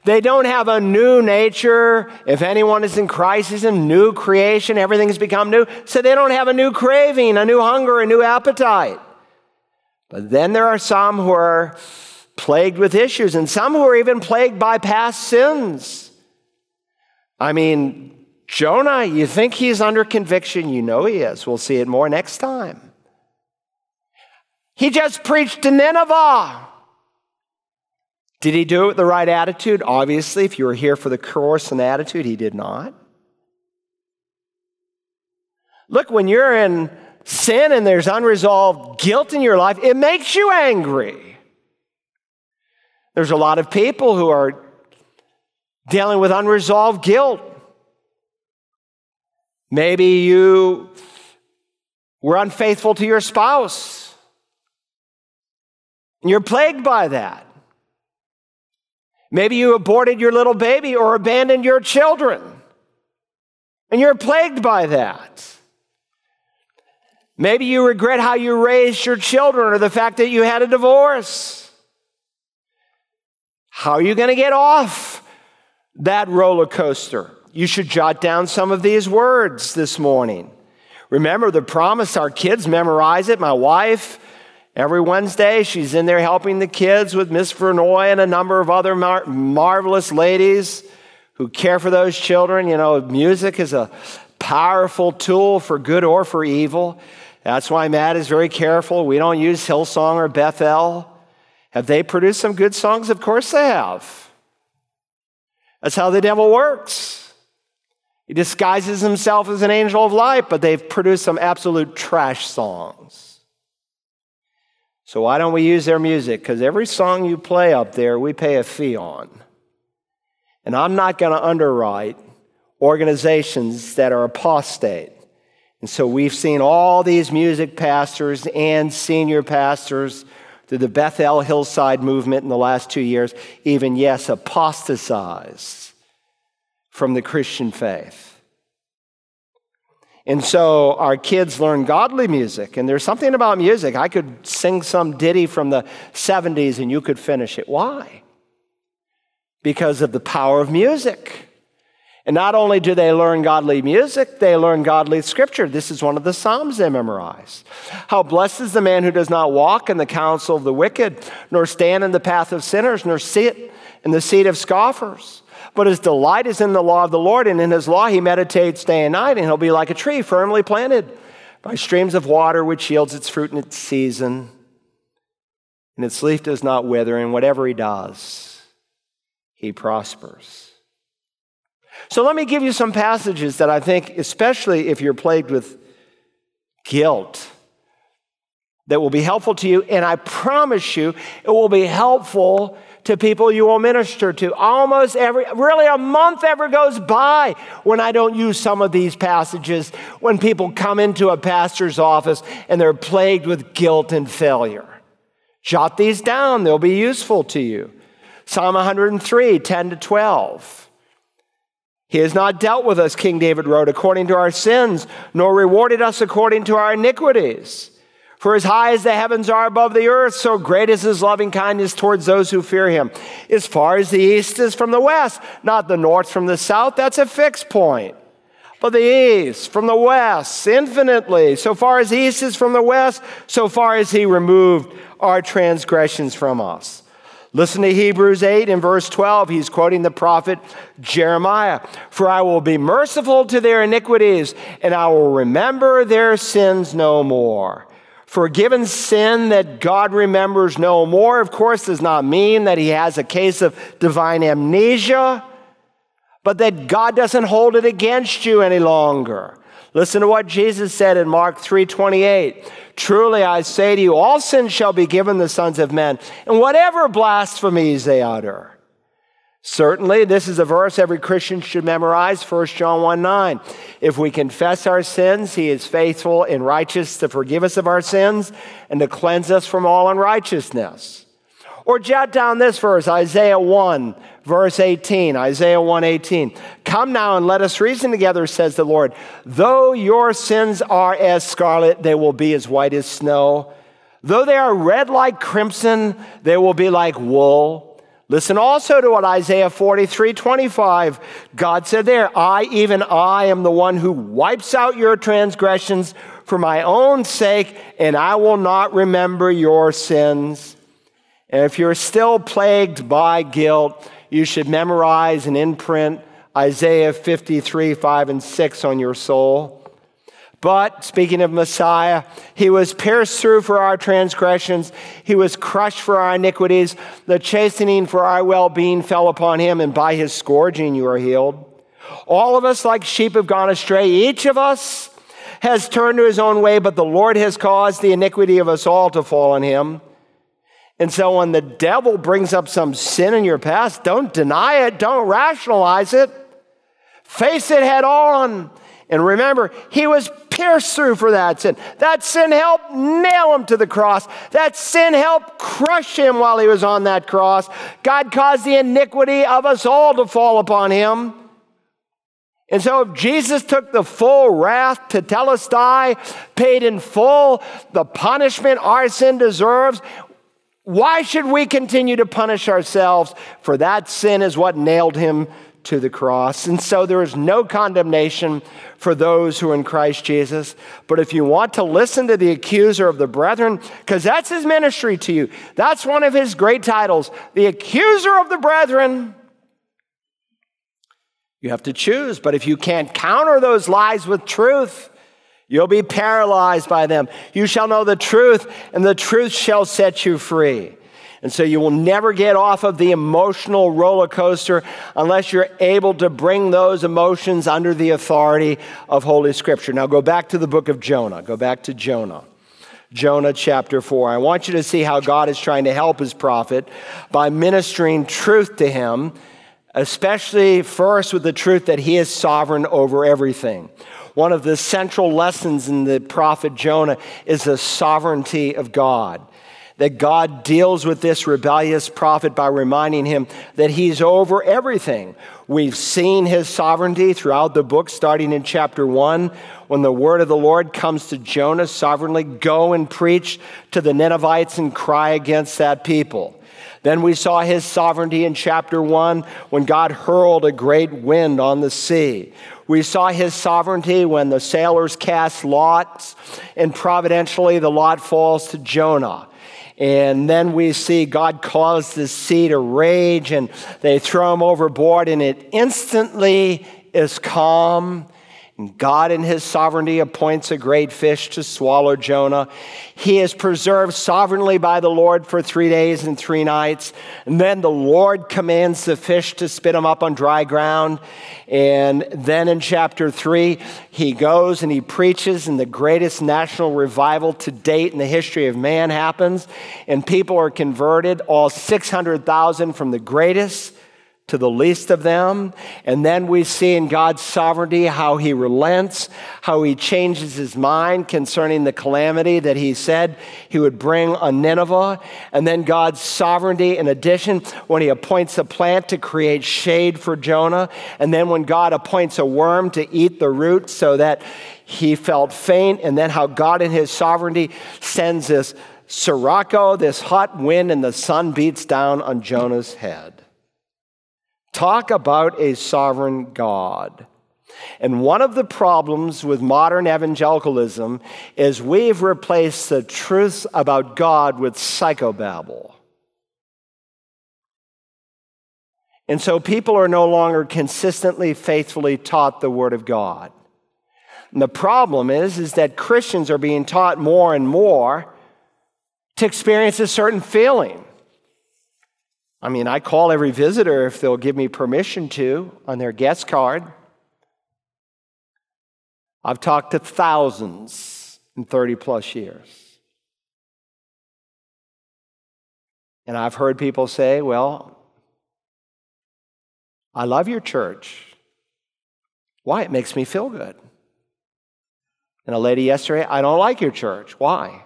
They don't have a new nature. If anyone is in Christ, he's a new creation. Everything's become new. So they don't have a new craving, a new hunger, a new appetite. But then there are some who are plagued with issues, and some who are even plagued by past sins. I mean, Jonah, you think he's under conviction? You know he is. We'll see it more next time. He just preached to Nineveh. Did he do it with the right attitude? Obviously, if you were here for the course and attitude, he did not. Look, when you're in sin and there's unresolved guilt in your life, it makes you angry. There's a lot of people who are dealing with unresolved guilt. Maybe you were unfaithful to your spouse. And you're plagued by that. Maybe you aborted your little baby or abandoned your children. And you're plagued by that. Maybe you regret how you raised your children or the fact that you had a divorce. How are you going to get off that roller coaster? You should jot down some of these words this morning. Remember the promise, our kids memorize it. My wife, every Wednesday, she's in there helping the kids with Miss Vernoy and a number of other marvelous ladies who care for those children. You know, music is a powerful tool for good or for evil. That's why Matt is very careful. We don't use Hillsong or Bethel. Have they produced some good songs? Of course they have. That's how the devil works. He disguises himself as an angel of light, but they've produced some absolute trash songs. So why don't we use their music? Because every song you play up there, we pay a fee on. And I'm not going to underwrite organizations that are apostate. And so we've seen all these music pastors and senior pastors through the Bethel Hillside movement in the last 2 years, even, yes, apostatized from the Christian faith. And so our kids learn godly music, and there's something about music. I could sing some ditty from the 70s and you could finish it. Why? Because of the power of music. And not only do they learn godly music, they learn godly Scripture. This is one of the Psalms they memorize. How blessed is the man who does not walk in the counsel of the wicked, nor stand in the path of sinners, nor sit in the seat of scoffers. But his delight is in the law of the Lord, and in his law he meditates day and night, and he'll be like a tree firmly planted by streams of water, which yields its fruit in its season, and its leaf does not wither, and whatever he does he prospers. So let me give you some passages that I think, especially if you're plagued with guilt, that will be helpful to you, and I promise you it will be helpful to people you will minister to. Almost every, really a month ever goes by when I don't use some of these passages when people come into a pastor's office and they're plagued with guilt and failure. Jot these down. They'll be useful to you. Psalm 103, 10 to 12. He has not dealt with us, King David wrote, according to our sins, nor rewarded us according to our iniquities. For as high as the heavens are above the earth, so great is his loving kindness towards those who fear him. As far as the east is from the west, not the north from the south, that's a fixed point. But the east from the west, infinitely, so far as the east is from the west, so far as he removed our transgressions from us. Listen to Hebrews 8 and verse 12. He's quoting the prophet Jeremiah. For I will be merciful to their iniquities, and I will remember their sins no more. Forgiven sin that God remembers no more, of course, does not mean that he has a case of divine amnesia, but that God doesn't hold it against you any longer. Listen to what Jesus said in Mark 3:28. Truly I say to you, all sin shall be given the sons of men, and whatever blasphemies they utter. Certainly, this is a verse every Christian should memorize, 1 John 1:9. If we confess our sins, he is faithful and righteous to forgive us of our sins and to cleanse us from all unrighteousness. Or jot down this verse, Isaiah 1, verse 18, Isaiah 1:18. Come now and let us reason together, says the Lord. Though your sins are as scarlet, they will be as white as snow. Though they are red like crimson, they will be like wool. Listen also to what Isaiah 43:25, God said there, I, even I, am the one who wipes out your transgressions for my own sake, and I will not remember your sins. And if you're still plagued by guilt, you should memorize and imprint Isaiah 53:5 and 6 on your soul. But, speaking of Messiah, he was pierced through for our transgressions. He was crushed for our iniquities. The chastening for our well-being fell upon him, and by his scourging you are healed. All of us like sheep have gone astray. Each of us has turned to his own way, but the Lord has caused the iniquity of us all to fall on him. And so when the devil brings up some sin in your past, don't deny it. Don't rationalize it. Face it head on. And remember, he was pierced through for that sin. That sin helped nail him to the cross. That sin helped crush him while he was on that cross. God caused the iniquity of us all to fall upon him. And so if Jesus took the full wrath to Telestai, paid in full the punishment our sin deserves, why should we continue to punish ourselves? For that sin is what nailed him to the cross. And so there is no condemnation for those who are in Christ Jesus. But if you want to listen to the accuser of the brethren, because that's his ministry to you, that's one of his great titles, the accuser of the brethren, you have to choose. But if you can't counter those lies with truth, you'll be paralyzed by them. You shall know the truth, and the truth shall set you free. And so you will never get off of the emotional roller coaster unless you're able to bring those emotions under the authority of Holy Scripture. Now go back to the book of Jonah. Go back to Jonah. Jonah chapter 4. I want you to see how God is trying to help his prophet by ministering truth to him, especially first with the truth that he is sovereign over everything. One of the central lessons in the prophet Jonah is the sovereignty of God. That God deals with this rebellious prophet by reminding him that he's over everything. We've seen his sovereignty throughout the book, starting in chapter 1, when the word of the Lord comes to Jonah sovereignly, go and preach to the Ninevites and cry against that people. Then we saw his sovereignty in chapter 1 when God hurled a great wind on the sea. We saw his sovereignty when the sailors cast lots, and providentially the lot falls to Jonah. And then we see God cause the sea to rage, and they throw him overboard, and it instantly is calm. God in his sovereignty appoints a great fish to swallow Jonah. He is preserved sovereignly by the Lord for 3 days and 3 nights. And then the Lord commands the fish to spit him up on dry ground. And then in chapter 3, he goes and he preaches, and the greatest national revival to date in the history of man happens. And people are converted, all 600,000 from the greatest to the least of them. And then we see in God's sovereignty how he relents, how he changes his mind concerning the calamity that he said he would bring on Nineveh. And then God's sovereignty, in addition, when he appoints a plant to create shade for Jonah, and then when God appoints a worm to eat the root so that he felt faint, and then how God in his sovereignty sends this Sirocco, this hot wind, and the sun beats down on Jonah's head. Talk about a sovereign God. And one of the problems with modern evangelicalism is we've replaced the truths about God with psychobabble. And so people are no longer consistently, faithfully taught the Word of God. And the problem is that Christians are being taught more and more to experience a certain feeling. I mean, I call every visitor if they'll give me permission to on their guest card. I've talked to thousands in 30 plus years. And I've heard people say, well, I love your church. Why? It makes me feel good. And a lady yesterday, I don't like your church. Why?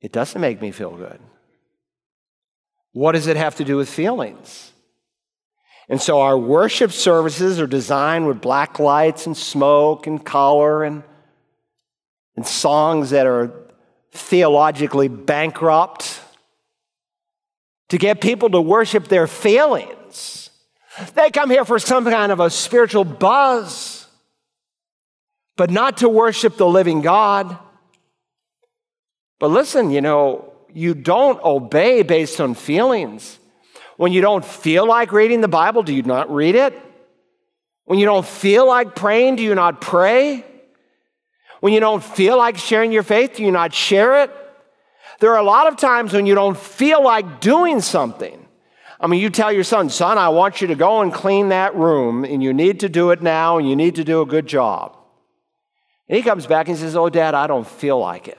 It doesn't make me feel good. What does it have to do with feelings? And so our worship services are designed with black lights and smoke and color and songs that are theologically bankrupt to get people to worship their feelings. They come here for some kind of a spiritual buzz, but not to worship the living God. But listen, you don't obey based on feelings. When you don't feel like reading the Bible, do you not read it? When you don't feel like praying, do you not pray? When you don't feel like sharing your faith, do you not share it? There are a lot of times when you don't feel like doing something. I mean, you tell your son, I want you to go and clean that room, and you need to do it now, and you need to do a good job. And he comes back and says, oh, Dad, I don't feel like it.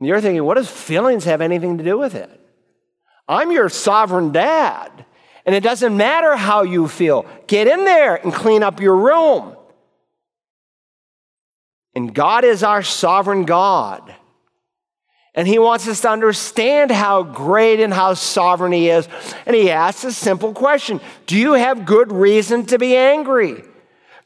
And you're thinking, what does feelings have anything to do with it? I'm your sovereign dad, and it doesn't matter how you feel. Get in there and clean up your room. And God is our sovereign God, and he wants us to understand how great and how sovereign he is. And he asks a simple question: do you have good reason to be angry?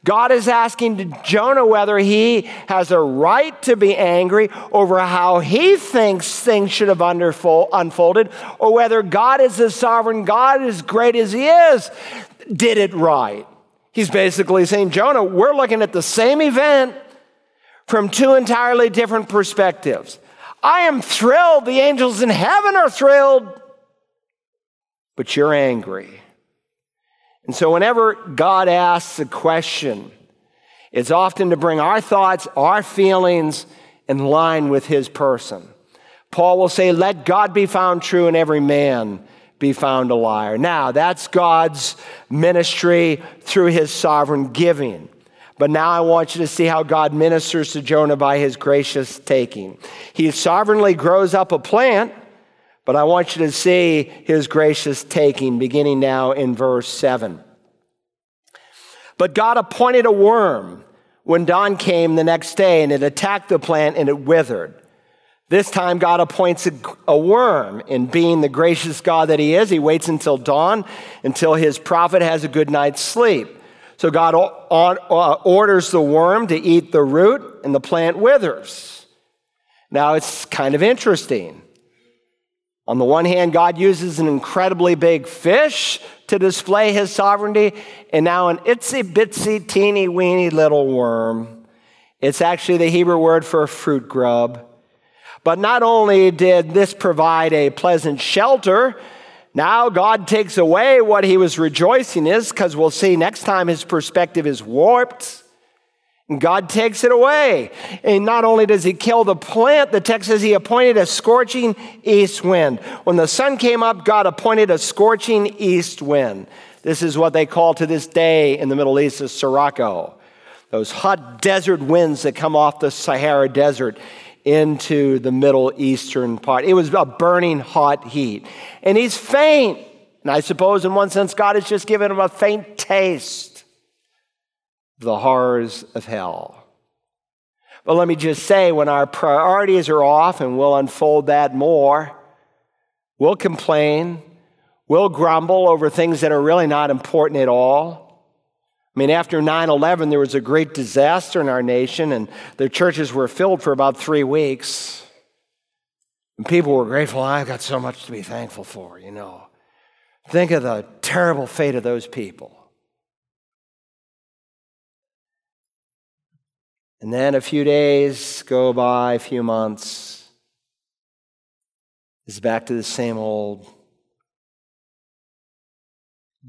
God is asking Jonah whether he has a right to be angry over how he thinks things should have unfolded, or whether God is the sovereign God, as great as he is, did it right. He's basically saying, Jonah, we're looking at the same event from two entirely different perspectives. I am thrilled. The angels in heaven are thrilled, but you're angry. And so whenever God asks a question, it's often to bring our thoughts, our feelings in line with his person. Paul will say, let God be found true and every man be found a liar. Now, that's God's ministry through his sovereign giving. But now I want you to see how God ministers to Jonah by his gracious taking. He sovereignly grows up a plant, but I want you to see his gracious taking, beginning now in verse 7. But God appointed a worm when dawn came the next day, and it attacked the plant, and it withered. This time God appoints a worm, and being the gracious God that he is, he waits until dawn, until his prophet has a good night's sleep. So God orders the worm to eat the root, and the plant withers. Now it's kind of interesting. On the one hand, God uses an incredibly big fish to display his sovereignty, and now an itsy-bitsy, teeny-weeny little worm. It's actually the Hebrew word for fruit grub. But not only did this provide a pleasant shelter, Now God takes away what he was rejoicing is, because we'll see next time his perspective is warped. God takes it away. And not only does he kill the plant, the text says he appointed a scorching east wind. When the sun came up, God appointed a scorching east wind. This is what they call to this day in the Middle East as Sirocco. Those hot desert winds that come off the Sahara Desert into the Middle Eastern part. It was a burning hot heat. And he's faint. And I suppose in one sense, God has just given him a faint taste. The horrors of hell. But let me just say, when our priorities are off, and we'll unfold that more, we'll complain, we'll grumble over things that are really not important at all. I mean, after 9/11, there was a great disaster in our nation, and the churches were filled for about 3 weeks. And people were grateful, I've got so much to be thankful for, you know. Think of the terrible fate of those people. And then a few days go by, a few months. It's back to the same old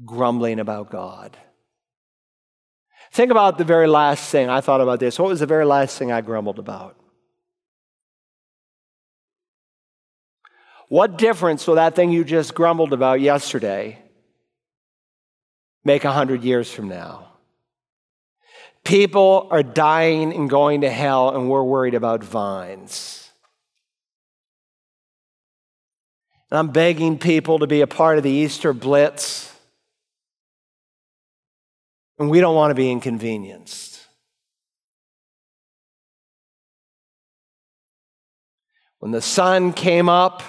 grumbling about God. Think about the very last thing. I thought about this. What was the very last thing I grumbled about? What difference will that thing you just grumbled about yesterday make 100 years from now? People are dying and going to hell, and we're worried about vines. And I'm begging people to be a part of the Easter Blitz. And we don't want to be inconvenienced. When the sun came up,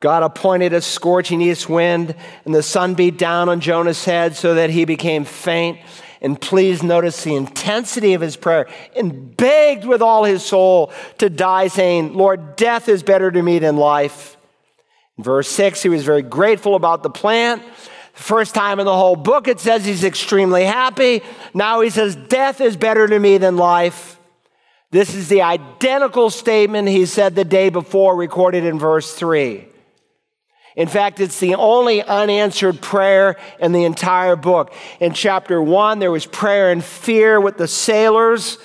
God appointed a scorching east wind, and the sun beat down on Jonah's head so that he became faint. And please notice the intensity of his prayer. And begged with all his soul to die, saying, Lord, death is better to me than life. In verse 6, he was very grateful about the plant. First time in the whole book, it says he's extremely happy. Now he says, death is better to me than life. This is the identical statement he said the day before, recorded in verse 3. In fact, it's the only unanswered prayer in the entire book. In chapter 1, there was prayer and fear with the sailors,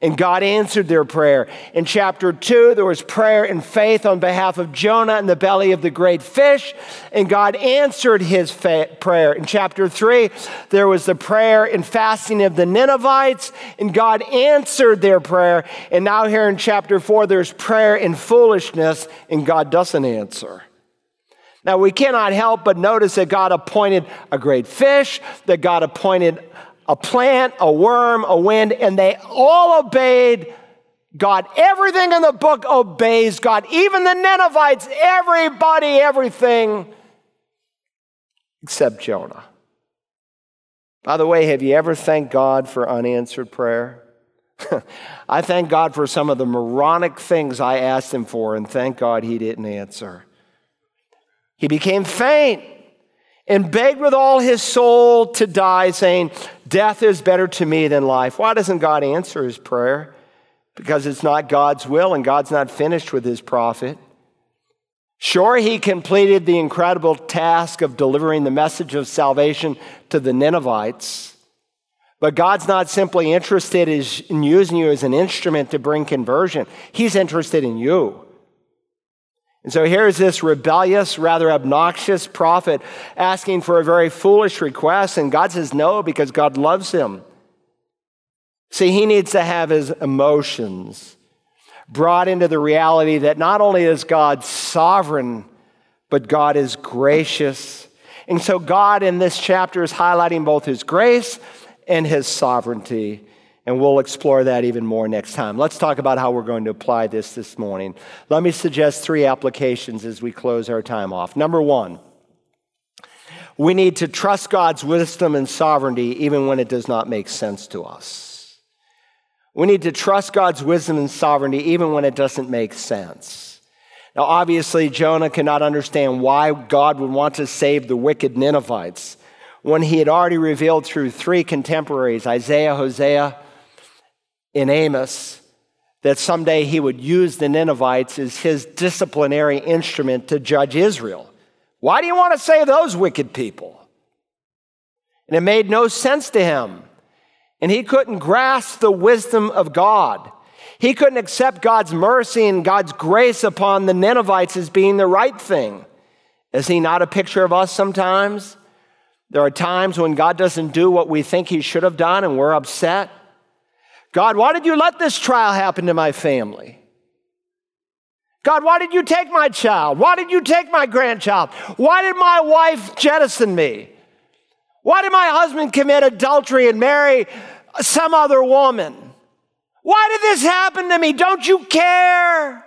and God answered their prayer. In chapter 2, there was prayer and faith on behalf of Jonah in the belly of the great fish, and God answered his prayer. In chapter 3, there was the prayer and fasting of the Ninevites, and God answered their prayer. And now here in chapter 4, there's prayer and foolishness, and God doesn't answer. Now, we cannot help but notice that God appointed a great fish, that God appointed a plant, a worm, a wind, and they all obeyed God. Everything in the book obeys God, even the Ninevites, everybody, everything, except Jonah. By the way, have you ever thanked God for unanswered prayer? I thank God for some of the moronic things I asked him for, and thank God he didn't answer. He became faint and begged with all his soul to die, saying, death is better to me than life. Why doesn't God answer his prayer? Because it's not God's will, and God's not finished with his prophet. Sure, he completed the incredible task of delivering the message of salvation to the Ninevites, but God's not simply interested in using you as an instrument to bring conversion. He's interested in you. And so here's this rebellious, rather obnoxious prophet asking for a very foolish request, and God says no because God loves him. See, he needs to have his emotions brought into the reality that not only is God sovereign, but God is gracious. And so God in this chapter is highlighting both his grace and his sovereignty. And we'll explore that even more next time. Let's talk about how we're going to apply this morning. Let me suggest 3 applications as we close our time off. Number 1, we need to trust God's wisdom and sovereignty even when it does not make sense to us. We need to trust God's wisdom and sovereignty even when it doesn't make sense. Now, obviously, Jonah cannot understand why God would want to save the wicked Ninevites when he had already revealed through 3 contemporaries, Isaiah, Hosea, in Amos, that someday he would use the Ninevites as his disciplinary instrument to judge Israel. Why do you want to save those wicked people? And it made no sense to him. And he couldn't grasp the wisdom of God. He couldn't accept God's mercy and God's grace upon the Ninevites as being the right thing. Is he not a picture of us sometimes? There are times when God doesn't do what we think he should have done and we're upset. God, why did you let this trial happen to my family? God, why did you take my child? Why did you take my grandchild? Why did my wife jettison me? Why did my husband commit adultery and marry some other woman? Why did this happen to me? Don't you care?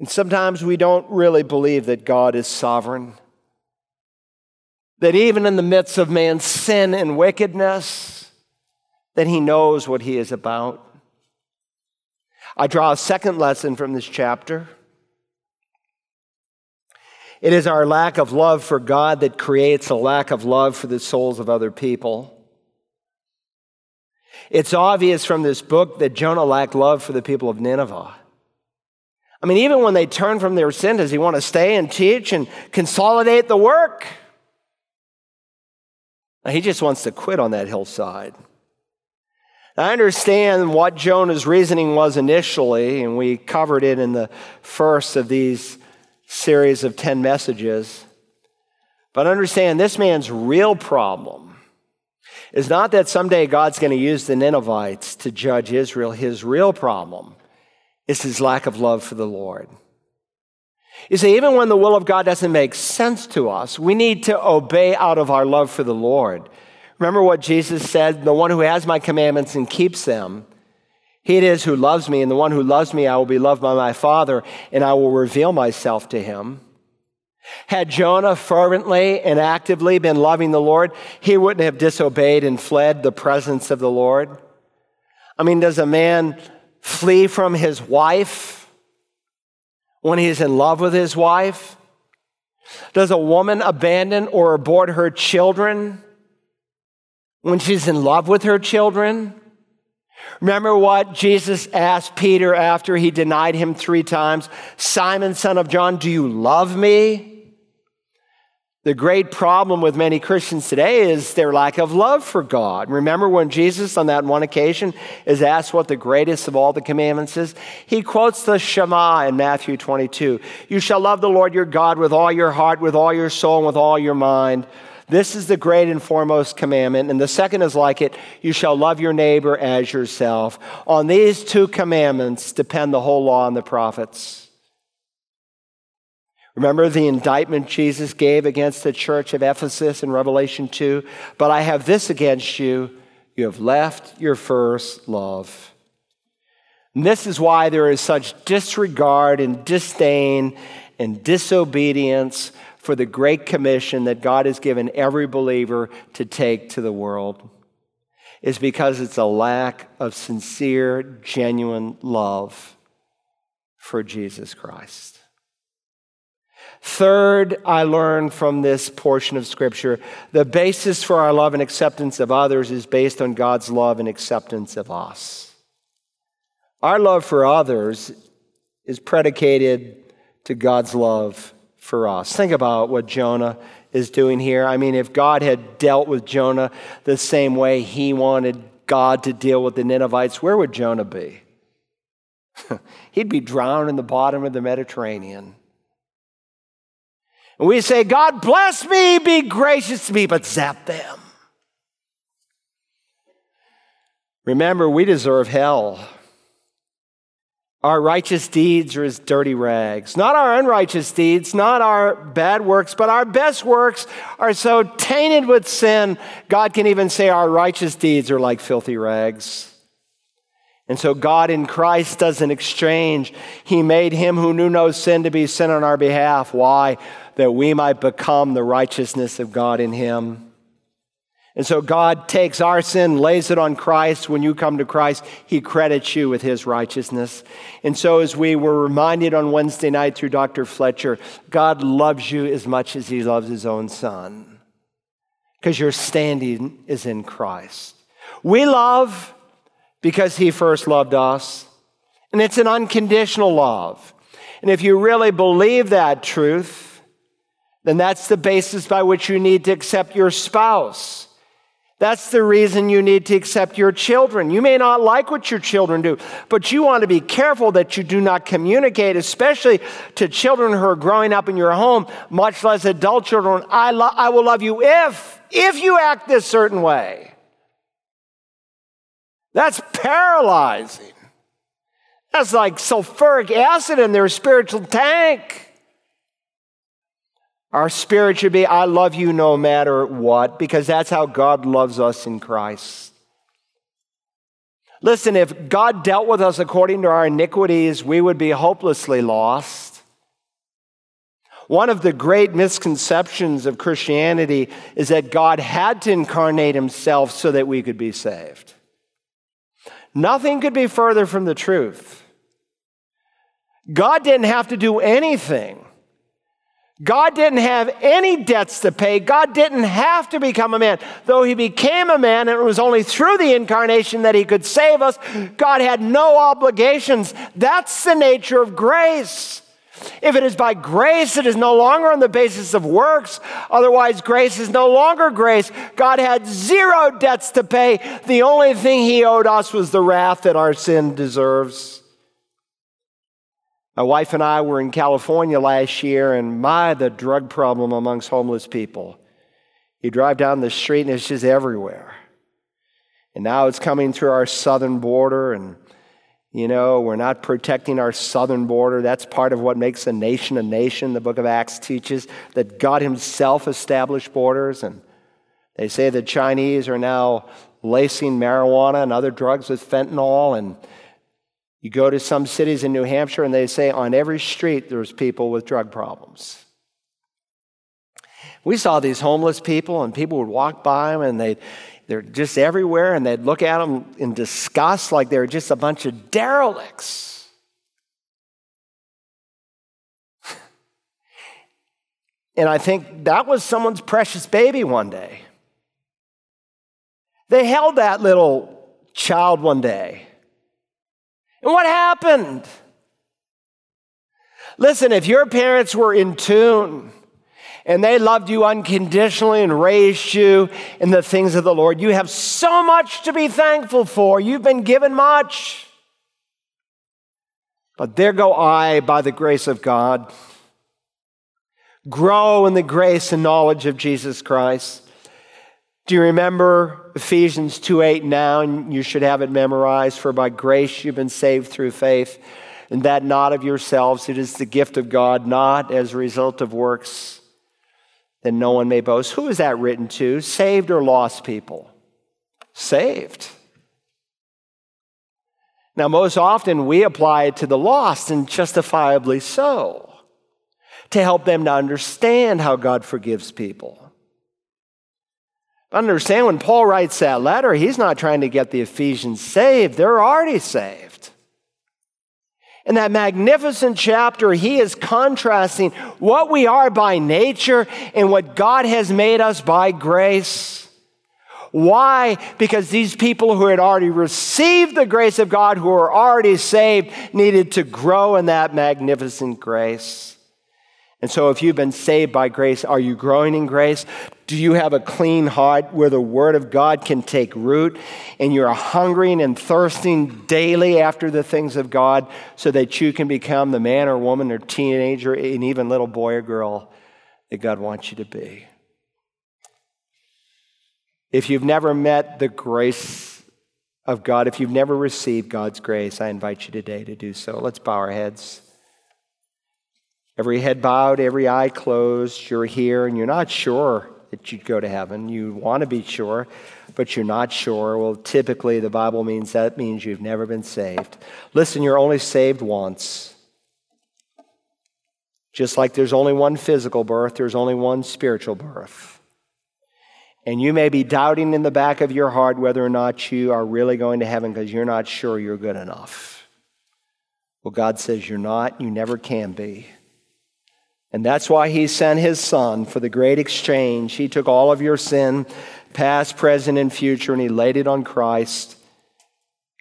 And sometimes we don't really believe that God is sovereign. That even in the midst of man's sin and wickedness, that he knows what he is about. I draw a second lesson from this chapter. It is our lack of love for God that creates a lack of love for the souls of other people. It's obvious from this book that Jonah lacked love for the people of Nineveh. I mean, even when they turn from their sin, does he want to stay and teach and consolidate the work? Now, he just wants to quit on that hillside. I understand what Jonah's reasoning was initially, and we covered it in the first of these series of 10 messages. But understand, this man's real problem is not that someday God's going to use the Ninevites to judge Israel. His real problem is his lack of love for the Lord. You see, even when the will of God doesn't make sense to us, we need to obey out of our love for the Lord. Remember what Jesus said, the one who has my commandments and keeps them, he it is who loves me, and the one who loves me, I will be loved by my Father, and I will reveal myself to him. Had Jonah fervently and actively been loving the Lord, he wouldn't have disobeyed and fled the presence of the Lord. I mean, does a man flee from his wife when he's in love with his wife? Does a woman abandon or abort her children when she's in love with her children? Remember what Jesus asked Peter after he denied him 3 times, Simon, son of John, do you love me? The great problem with many Christians today is their lack of love for God. Remember when Jesus, on that one occasion, is asked what the greatest of all the commandments is? He quotes the Shema in Matthew 22. You shall love the Lord your God with all your heart, with all your soul, and with all your mind. This is the great and foremost commandment, and the second is like it, you shall love your neighbor as yourself. On these 2 commandments depend the whole law and the prophets. Remember the indictment Jesus gave against the church of Ephesus in Revelation 2? But I have this against you, you have left your first love. And this is why there is such disregard and disdain and disobedience for the great commission that God has given every believer to take to the world, is because it's a lack of sincere, genuine love for Jesus Christ. Third, I learned from this portion of Scripture, the basis for our love and acceptance of others is based on God's love and acceptance of us. Our love for others is predicated to God's love for us. Think about what Jonah is doing here. I mean, if God had dealt with Jonah the same way he wanted God to deal with the Ninevites, where would Jonah be? He'd be drowned in the bottom of the Mediterranean. And we say, God bless me, be gracious to me, but zap them. Remember, we deserve hell. Our righteous deeds are as dirty rags. Not our unrighteous deeds, not our bad works, but our best works are so tainted with sin, God can even say our righteous deeds are like filthy rags. And so God in Christ does an exchange. He made him who knew no sin to be sin on our behalf. Why? That we might become the righteousness of God in him. And so God takes our sin, lays it on Christ. When you come to Christ, he credits you with his righteousness. And so as we were reminded on Wednesday night through Dr. Fletcher, God loves you as much as he loves his own son, because your standing is in Christ. We love because he first loved us, and it's an unconditional love. And if you really believe that truth, then that's the basis by which you need to accept your spouse. That's the reason you need to accept your children. You may not like what your children do, but you want to be careful that you do not communicate, especially to children who are growing up in your home, much less adult children, I will love you if you act this certain way. That's paralyzing. That's like sulfuric acid in their spiritual tank. Our spirit should be, I love you no matter what, because that's how God loves us in Christ. Listen, if God dealt with us according to our iniquities, we would be hopelessly lost. One of the great misconceptions of Christianity is that God had to incarnate himself so that we could be saved. Nothing could be further from the truth. God didn't have to do anything. God didn't have any debts to pay. God didn't have to become a man. Though he became a man, and it was only through the incarnation that he could save us, God had no obligations. That's the nature of grace. If it is by grace, it is no longer on the basis of works. Otherwise, grace is no longer grace. God had zero debts to pay. The only thing he owed us was the wrath that our sin deserves. My wife and I were in California last year, and the drug problem amongst homeless people. You drive down the street, and it's just everywhere. And now it's coming through our southern border, and, you know, we're not protecting our southern border. That's part of what makes a nation a nation. The book of Acts teaches that God himself established borders, and they say the Chinese are now lacing marijuana and other drugs with fentanyl, and you go to some cities in New Hampshire, and they say on every street there's people with drug problems. We saw these homeless people, and people would walk by them, and they're just everywhere, and they'd look at them in disgust like they're just a bunch of derelicts. And I think that was someone's precious baby one day. They held that little child one day. And what happened? Listen, if your parents were in tune and they loved you unconditionally and raised you in the things of the Lord, you have so much to be thankful for. You've been given much. But there go I, by the grace of God. Grow in the grace and knowledge of Jesus Christ. Do you remember Ephesians 2:8 now? And you should have it memorized. For by grace you've been saved through faith, and that not of yourselves. It is the gift of God, not as a result of works, that no one may boast. Who is that written to? Saved or lost people? Saved. Now, most often we apply it to the lost, and justifiably so, to help them to understand how God forgives people. Understand, when Paul writes that letter, he's not trying to get the Ephesians saved. They're already saved. In that magnificent chapter, he is contrasting what we are by nature and what God has made us by grace. Why? Because these people who had already received the grace of God, who were already saved, needed to grow in that magnificent grace. And so if you've been saved by grace, are you growing in grace? Do you have a clean heart where the Word of God can take root, and you're hungering and thirsting daily after the things of God so that you can become the man or woman or teenager and even little boy or girl that God wants you to be? If you've never met the grace of God, if you've never received God's grace, I invite you today to do so. Let's bow our heads. Every head bowed, every eye closed. You're here and you're not sure that you'd go to heaven. You want to be sure, but you're not sure. Well, typically the Bible means that means you've never been saved. Listen, you're only saved once. Just like there's only one physical birth, there's only one spiritual birth. And you may be doubting in the back of your heart whether or not you are really going to heaven because you're not sure you're good enough. Well, God says you're not, you never can be. And that's why he sent his son for the great exchange. He took all of your sin, past, present, and future, and he laid it on Christ.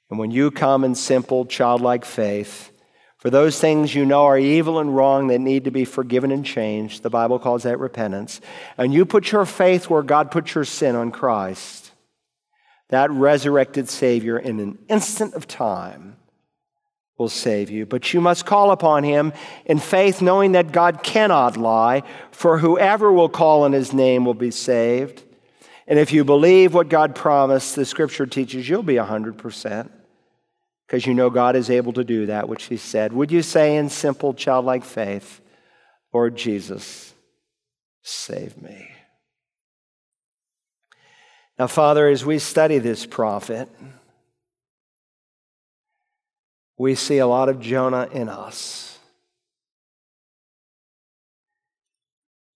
And when you come in simple, childlike faith, For those things you know are evil and wrong that need to be forgiven and changed. The Bible calls that repentance. And you put your faith where God put your sin, on Christ, that resurrected Savior, in an instant of time will save you. But you must call upon him in faith, knowing that God cannot lie, for whoever will call on his name will be saved. And if you believe what God promised, the scripture teaches, you'll be 100%, because you know God is able to do that which he said. Would you say in simple childlike faith, Lord Jesus, save me? Now, Father, as we study this prophet, we see a lot of Jonah in us.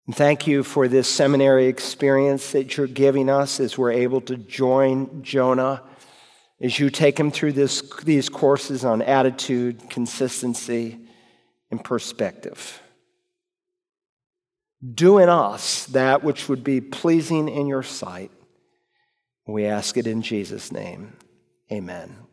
And thank you for this seminary experience that you're giving us as we're able to join Jonah, as you take him through these courses on attitude, consistency, and perspective. Do in us that which would be pleasing in your sight. We ask it in Jesus' name. Amen.